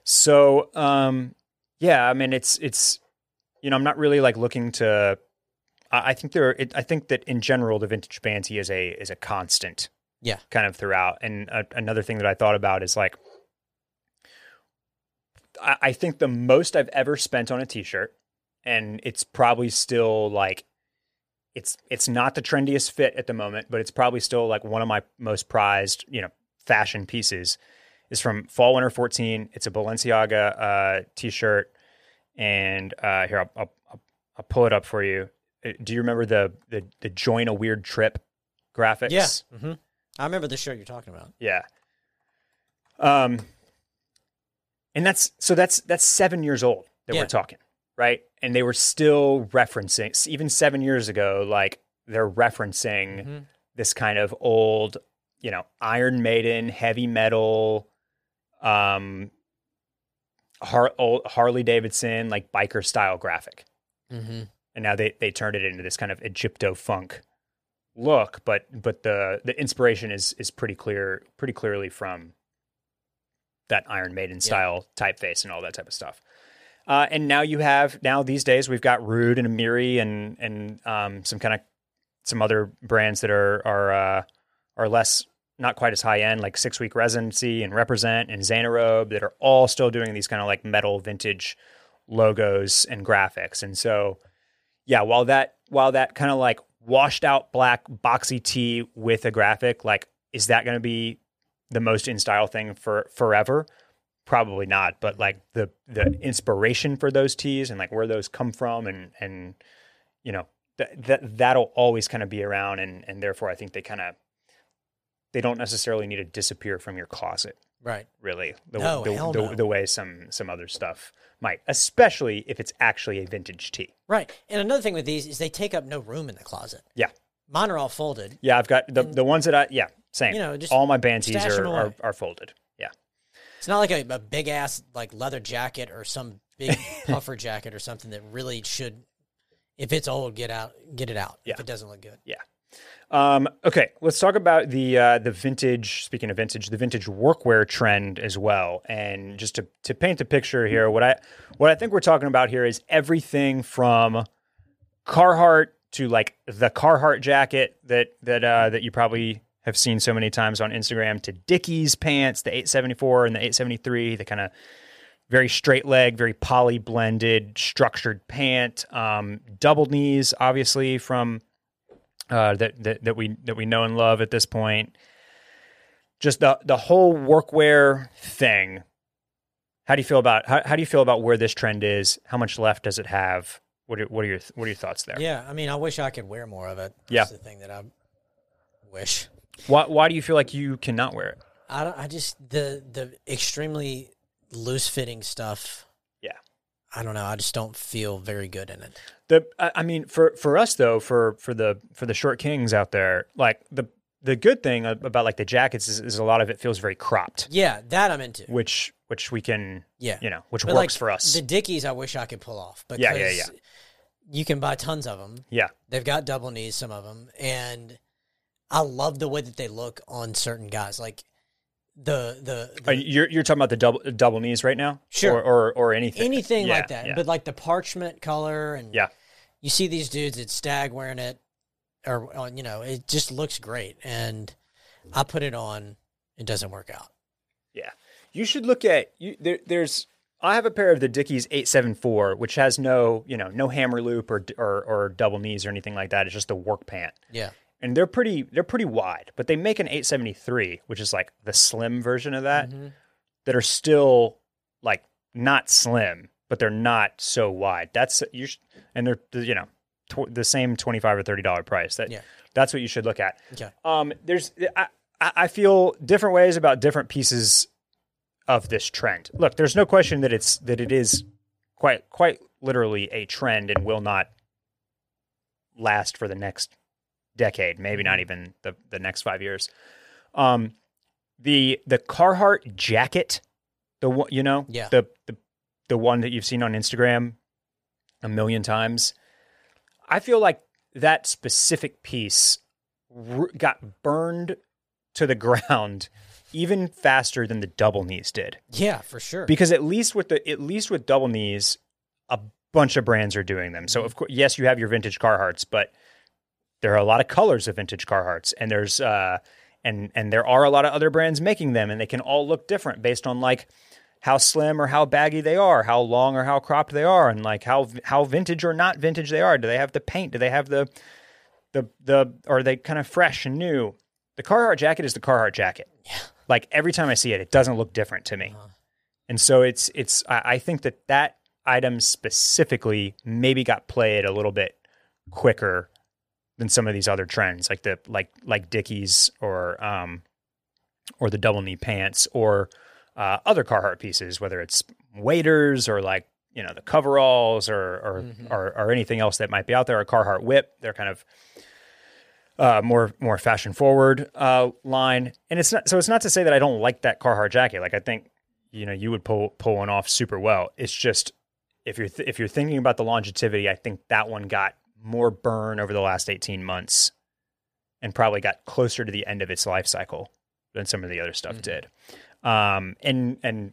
So um yeah, I mean it's it's you know, I'm not really like looking to I think there. Are, it, I think that in general, the vintage banty is a is a constant, yeah, kind of throughout. And a, another thing that I thought about is like, I, I think the most I've ever spent on a T-shirt, and it's probably still like, it's it's not the trendiest fit at the moment, but it's probably still like one of my most prized, you know, fashion pieces, is from Fall Winter fourteen. It's a Balenciaga uh, T-shirt, and uh, here I'll, I'll I'll I'll pull it up for you. Do you remember the, the, the join a weird trip graphics? Yeah. Mm-hmm. I remember the shirt you're talking about. Yeah. Um, and that's, so that's, that's seven years old that yeah. we're talking, right? And they were still referencing even seven years ago, like they're referencing mm-hmm. this kind of old, you know, Iron Maiden, heavy metal, um, Har- old Harley Davidson, like biker style graphic. Mm-hmm. And now they, they turned it into this kind of Egypto-funk look, but but the the inspiration is is pretty clear, pretty clearly from that Iron Maiden style yeah. typeface and all that type of stuff. Uh, and now you have now these days we've got Rude and Amiri and and um, some kind of some other brands that are are uh, are less not quite as high end, like Six Week Residency and Represent and Xanarobe, that are all still doing these kind of like metal vintage logos and graphics, and so. Yeah, while that while that kind of like washed out black boxy tee with a graphic, like is that going to be the most in style thing for forever? Probably not. But like the the inspiration for those tees and like where those come from and and you know that that that'll always kind of be around, and and therefore I think they kind of they don't necessarily need to disappear from your closet, right? Really, the no, the, hell no. the, the way some some other stuff. Might, especially if it's actually a vintage tee. Right. And another thing with these is they take up no room in the closet. Yeah. Mine are all folded. Yeah, I've got the, and, the ones that I, yeah, same. You know, just all my band tees are, are, are folded. Yeah. It's not like a, a big ass like leather jacket or some big puffer jacket or something that really should, if it's old, get out, get it out. Yeah. If it doesn't look good. Yeah. Um, okay. Let's talk about the, uh, the vintage, speaking of vintage, the vintage workwear trend as well. And just to, to paint the picture here, what I, what I think we're talking about here is everything from Carhartt to like the Carhartt jacket that, that, uh, that you probably have seen so many times on Instagram, to Dickies pants, the eight seventy-four and the eight seventy-three, the kind of very straight leg, very poly blended structured pant, um, double knees, obviously from, Uh, that, that that we that we know and love at this point. Just the the whole workwear thing. How do you feel about how, how do you feel about where this trend is? How much left does it have? What are, what are your what are your thoughts there? Yeah, I mean, I wish I could wear more of it. That's yeah. the thing that I wish. Why why do you feel like you cannot wear it? I don't, I just the the extremely loose fitting stuff. Yeah. I don't know. I just don't feel very good in it. The I mean, for, for us though, for, for the for the short kings out there, like the the good thing about like the jackets is, is a lot of it feels very cropped. Yeah, that I'm into. Which which we can yeah. you know, which but works like, for us. The Dickies I wish I could pull off. Because yeah, yeah, yeah. you can buy tons of them. Yeah. They've got double knees, some of them. And I love the way that they look on certain guys. Like the, the, the uh, you're, you're talking about the double, double knees right now? Sure. Or, or, or anything, anything yeah, like that. Yeah. But like the parchment color and yeah, you see these dudes at Stag wearing it or on, you know, it just looks great. And I put it on. It doesn't work out. Yeah. You should look at you. There, there's, I have a pair of the Dickies eight seven four, which has no, you know, no hammer loop or, or or double knees or anything like that. It's just a work pant. Yeah, and they're pretty they're pretty wide, but they make an eight seventy-three, which is like the slim version of that. Mm-hmm. That are still like not slim, but they're not so wide. That's you, sh- and they're you know tw- the same twenty-five or thirty dollars price. That yeah. That's what you should look at. Okay. Um, there's I I feel different ways about different pieces of this trend. Look, there's no question that it's that it is quite quite literally a trend and will not last for the next decade, maybe not even the, the next five years. Um, the the Carhartt jacket, the one you know, yeah. the the the one that you've seen on Instagram a million times. I feel like that specific piece r- got burned to the ground even faster than the double knees did. Yeah, for sure. Because at least with the at least with double knees, a bunch of brands are doing them. So of course, yes, you have your vintage Carhartts, but there are a lot of colors of vintage Carhartts, and there's uh, and and there are a lot of other brands making them, and they can all look different based on like how slim or how baggy they are, how long or how cropped they are, and like how how vintage or not vintage they are. Do they have the paint? Do they have the the the? Are they kind of fresh and new? The Carhartt jacket is the Carhartt jacket. Yeah. Like every time I see it, it doesn't look different to me. Uh-huh. And so it's, it's, I, I think that that item specifically maybe got played a little bit quicker than some of these other trends, like the, like, like Dickies or, um, or the double knee pants or, uh, other Carhartt pieces, whether it's waders or like, you know, the coveralls or, or, mm-hmm. or, or anything else that might be out there, a Carhartt whip. They're kind of, Uh, more more fashion forward uh, line, and it's not so. It's not to say that I don't like that Carhartt jacket. Like I think, you know, you would pull pull one off super well. It's just if you're th- if you're thinking about the longevity, I think that one got more burn over the last eighteen months, and probably got closer to the end of its life cycle than some of the other stuff mm-hmm. did. Um, and and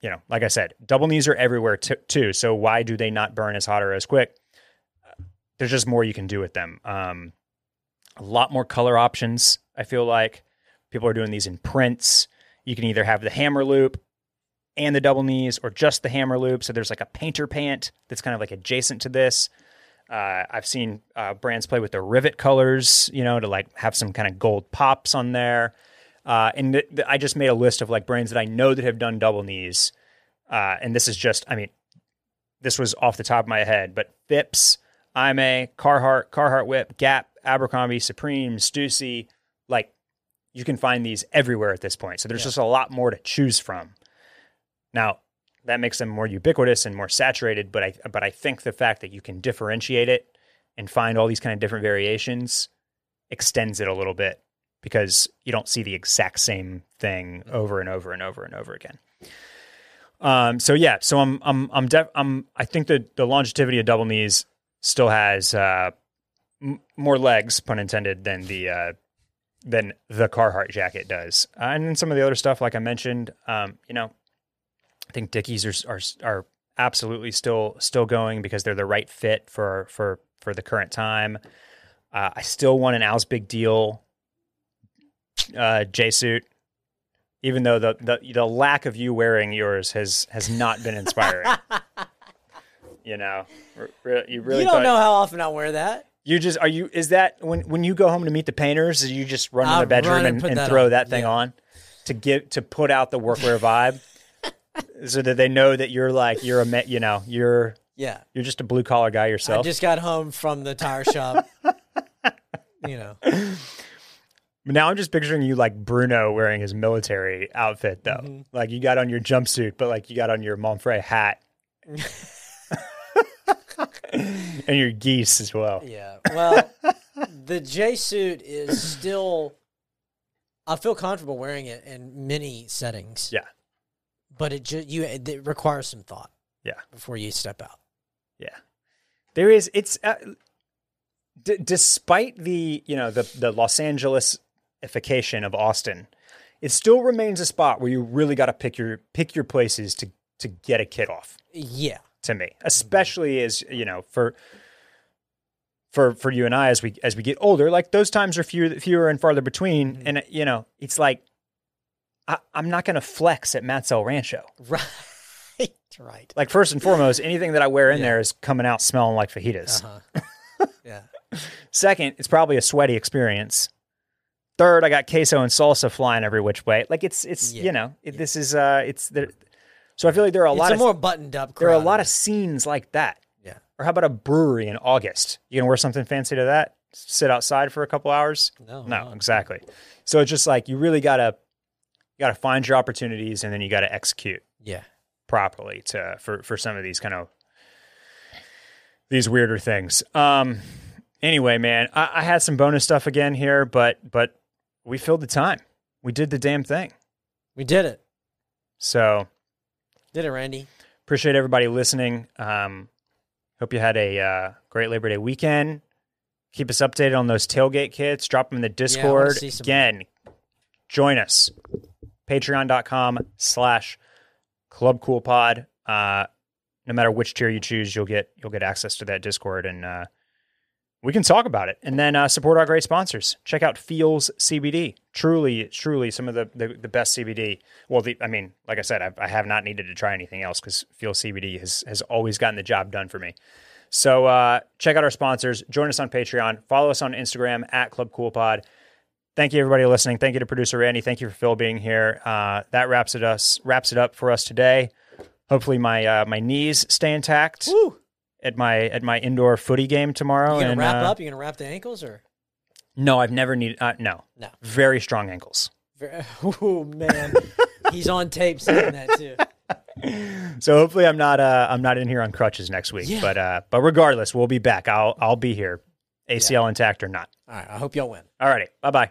you know, like I said, double knees are everywhere t- too. So why do they not burn as hot or as quick? There's just more you can do with them. Um, A lot more color options. I feel like people are doing these in prints. You can either have the hammer loop and the double knees or just the hammer loop. So there's like a painter pant that's kind of like adjacent to this. Uh, I've seen uh, brands play with the rivet colors, you know, to like have some kind of gold pops on there. Uh, and th- th- I just made a list of like brands that I know that have done double knees. Uh, and this is just, I mean, this was off the top of my head, but Phipps, I M A, Carhartt, Carhartt Whip, Gap, Abercrombie, Supreme, Stussy, like you can find these everywhere at this point. So there's yeah. just a lot more to choose from. Now that makes them more ubiquitous and more saturated, but I but I think the fact that you can differentiate it and find all these kind of different variations extends it a little bit because you don't see the exact same thing mm-hmm. over and over and over and over again. Um, so yeah, so I'm I'm I'm def- I'm I think that the longevity of double knees still has uh, m- more legs, pun intended, than the uh, than the Carhartt jacket does, uh, and then some of the other stuff, like I mentioned, um, you know, I think Dickies are, are are absolutely still still going because they're the right fit for for for the current time. Uh, I still want an Al's Big Deal uh, J suit, even though the, the the lack of you wearing yours has has not been inspiring. You know, you really you don't thought, know how often I wear that. You just, are you, is that when, when you go home to meet the painters, you just run I'll in the bedroom and, and, and that throw on. that thing yeah. on to give, to put out the workwear vibe so that they know that you're like, you're a, you know, you're, yeah, you're just a blue collar guy yourself. I just got home from the tire shop, you know. Now I'm just picturing you like Bruno wearing his military outfit though. Mm-hmm. Like you got on your jumpsuit, but like you got on your Montfrey hat. And your geese as well. Yeah. Well, the J suit is still, I feel comfortable wearing it in many settings. Yeah. But it just, you, it requires some thought. Yeah. Before you step out. Yeah. There is, it's, uh, d- despite the, you know, the, the Los Angeles-ification of Austin, it still remains a spot where you really got to pick your, pick your places to, to get a kid off. Yeah. To me, especially as, you know, for, for, for you and I, as we, as we get older, like those times are fewer, fewer and farther between. Mm-hmm. And, you know, it's like, I, I'm not going to flex at Matt's El Rancho. Right. Right. Like, first and foremost, anything that I wear in yeah. there is coming out smelling like fajitas. Uh-huh. Yeah. Second, it's probably a sweaty experience. Third, I got queso and salsa flying every which way. Like, it's, it's yeah. you know, it, yeah. this is, uh, it's, there, so I feel like there are a it's lot a of, more buttoned up crowd. There are a lot of scenes like that. Yeah. Or how about a brewery in August? You gonna wear something fancy to that? Sit outside for a couple hours? No. No, no. Exactly. So it's just like, you really gotta, you gotta find your opportunities, and then you gotta execute. Yeah. Properly to for for some of these kind of these weirder things. Um anyway, man, I, I had some bonus stuff again here, but but we filled the time. We did the damn thing. We did it. So did it, Randy. Appreciate everybody listening. Um hope you had a uh great Labor Day weekend. Keep us updated on those tailgate kits. Drop them in the Discord. Yeah, again, join us. Patreon.com slash Club Cool Pod. Uh, no matter which tier you choose, you'll get you'll get access to that Discord, and uh, we can talk about it. And then uh, support our great sponsors. Check out Feels C B D. Truly, truly, some of the the, the best C B D. Well, the, I mean, like I said, I've, I have not needed to try anything else because Feels C B D has has always gotten the job done for me. So uh, check out our sponsors. Join us on Patreon. Follow us on Instagram at Club Cool Pod. Thank you, everybody, listening. Thank you to producer Randy. Thank you for Phil being here. Uh, that wraps it us wraps it up for us today. Hopefully, my uh, my knees stay intact. Woo. at my at my indoor footy game tomorrow. You gonna and, wrap uh, up? You gonna wrap the ankles or? No, I've never needed. Uh, no, no, very strong ankles. Very, oh man, he's on tape saying that too. So hopefully, I'm not uh, I'm not in here on crutches next week. Yeah. But uh, but regardless, we'll be back. I'll I'll be here, A C L yeah. intact or not. All right. I hope y'all win. All righty. Bye bye.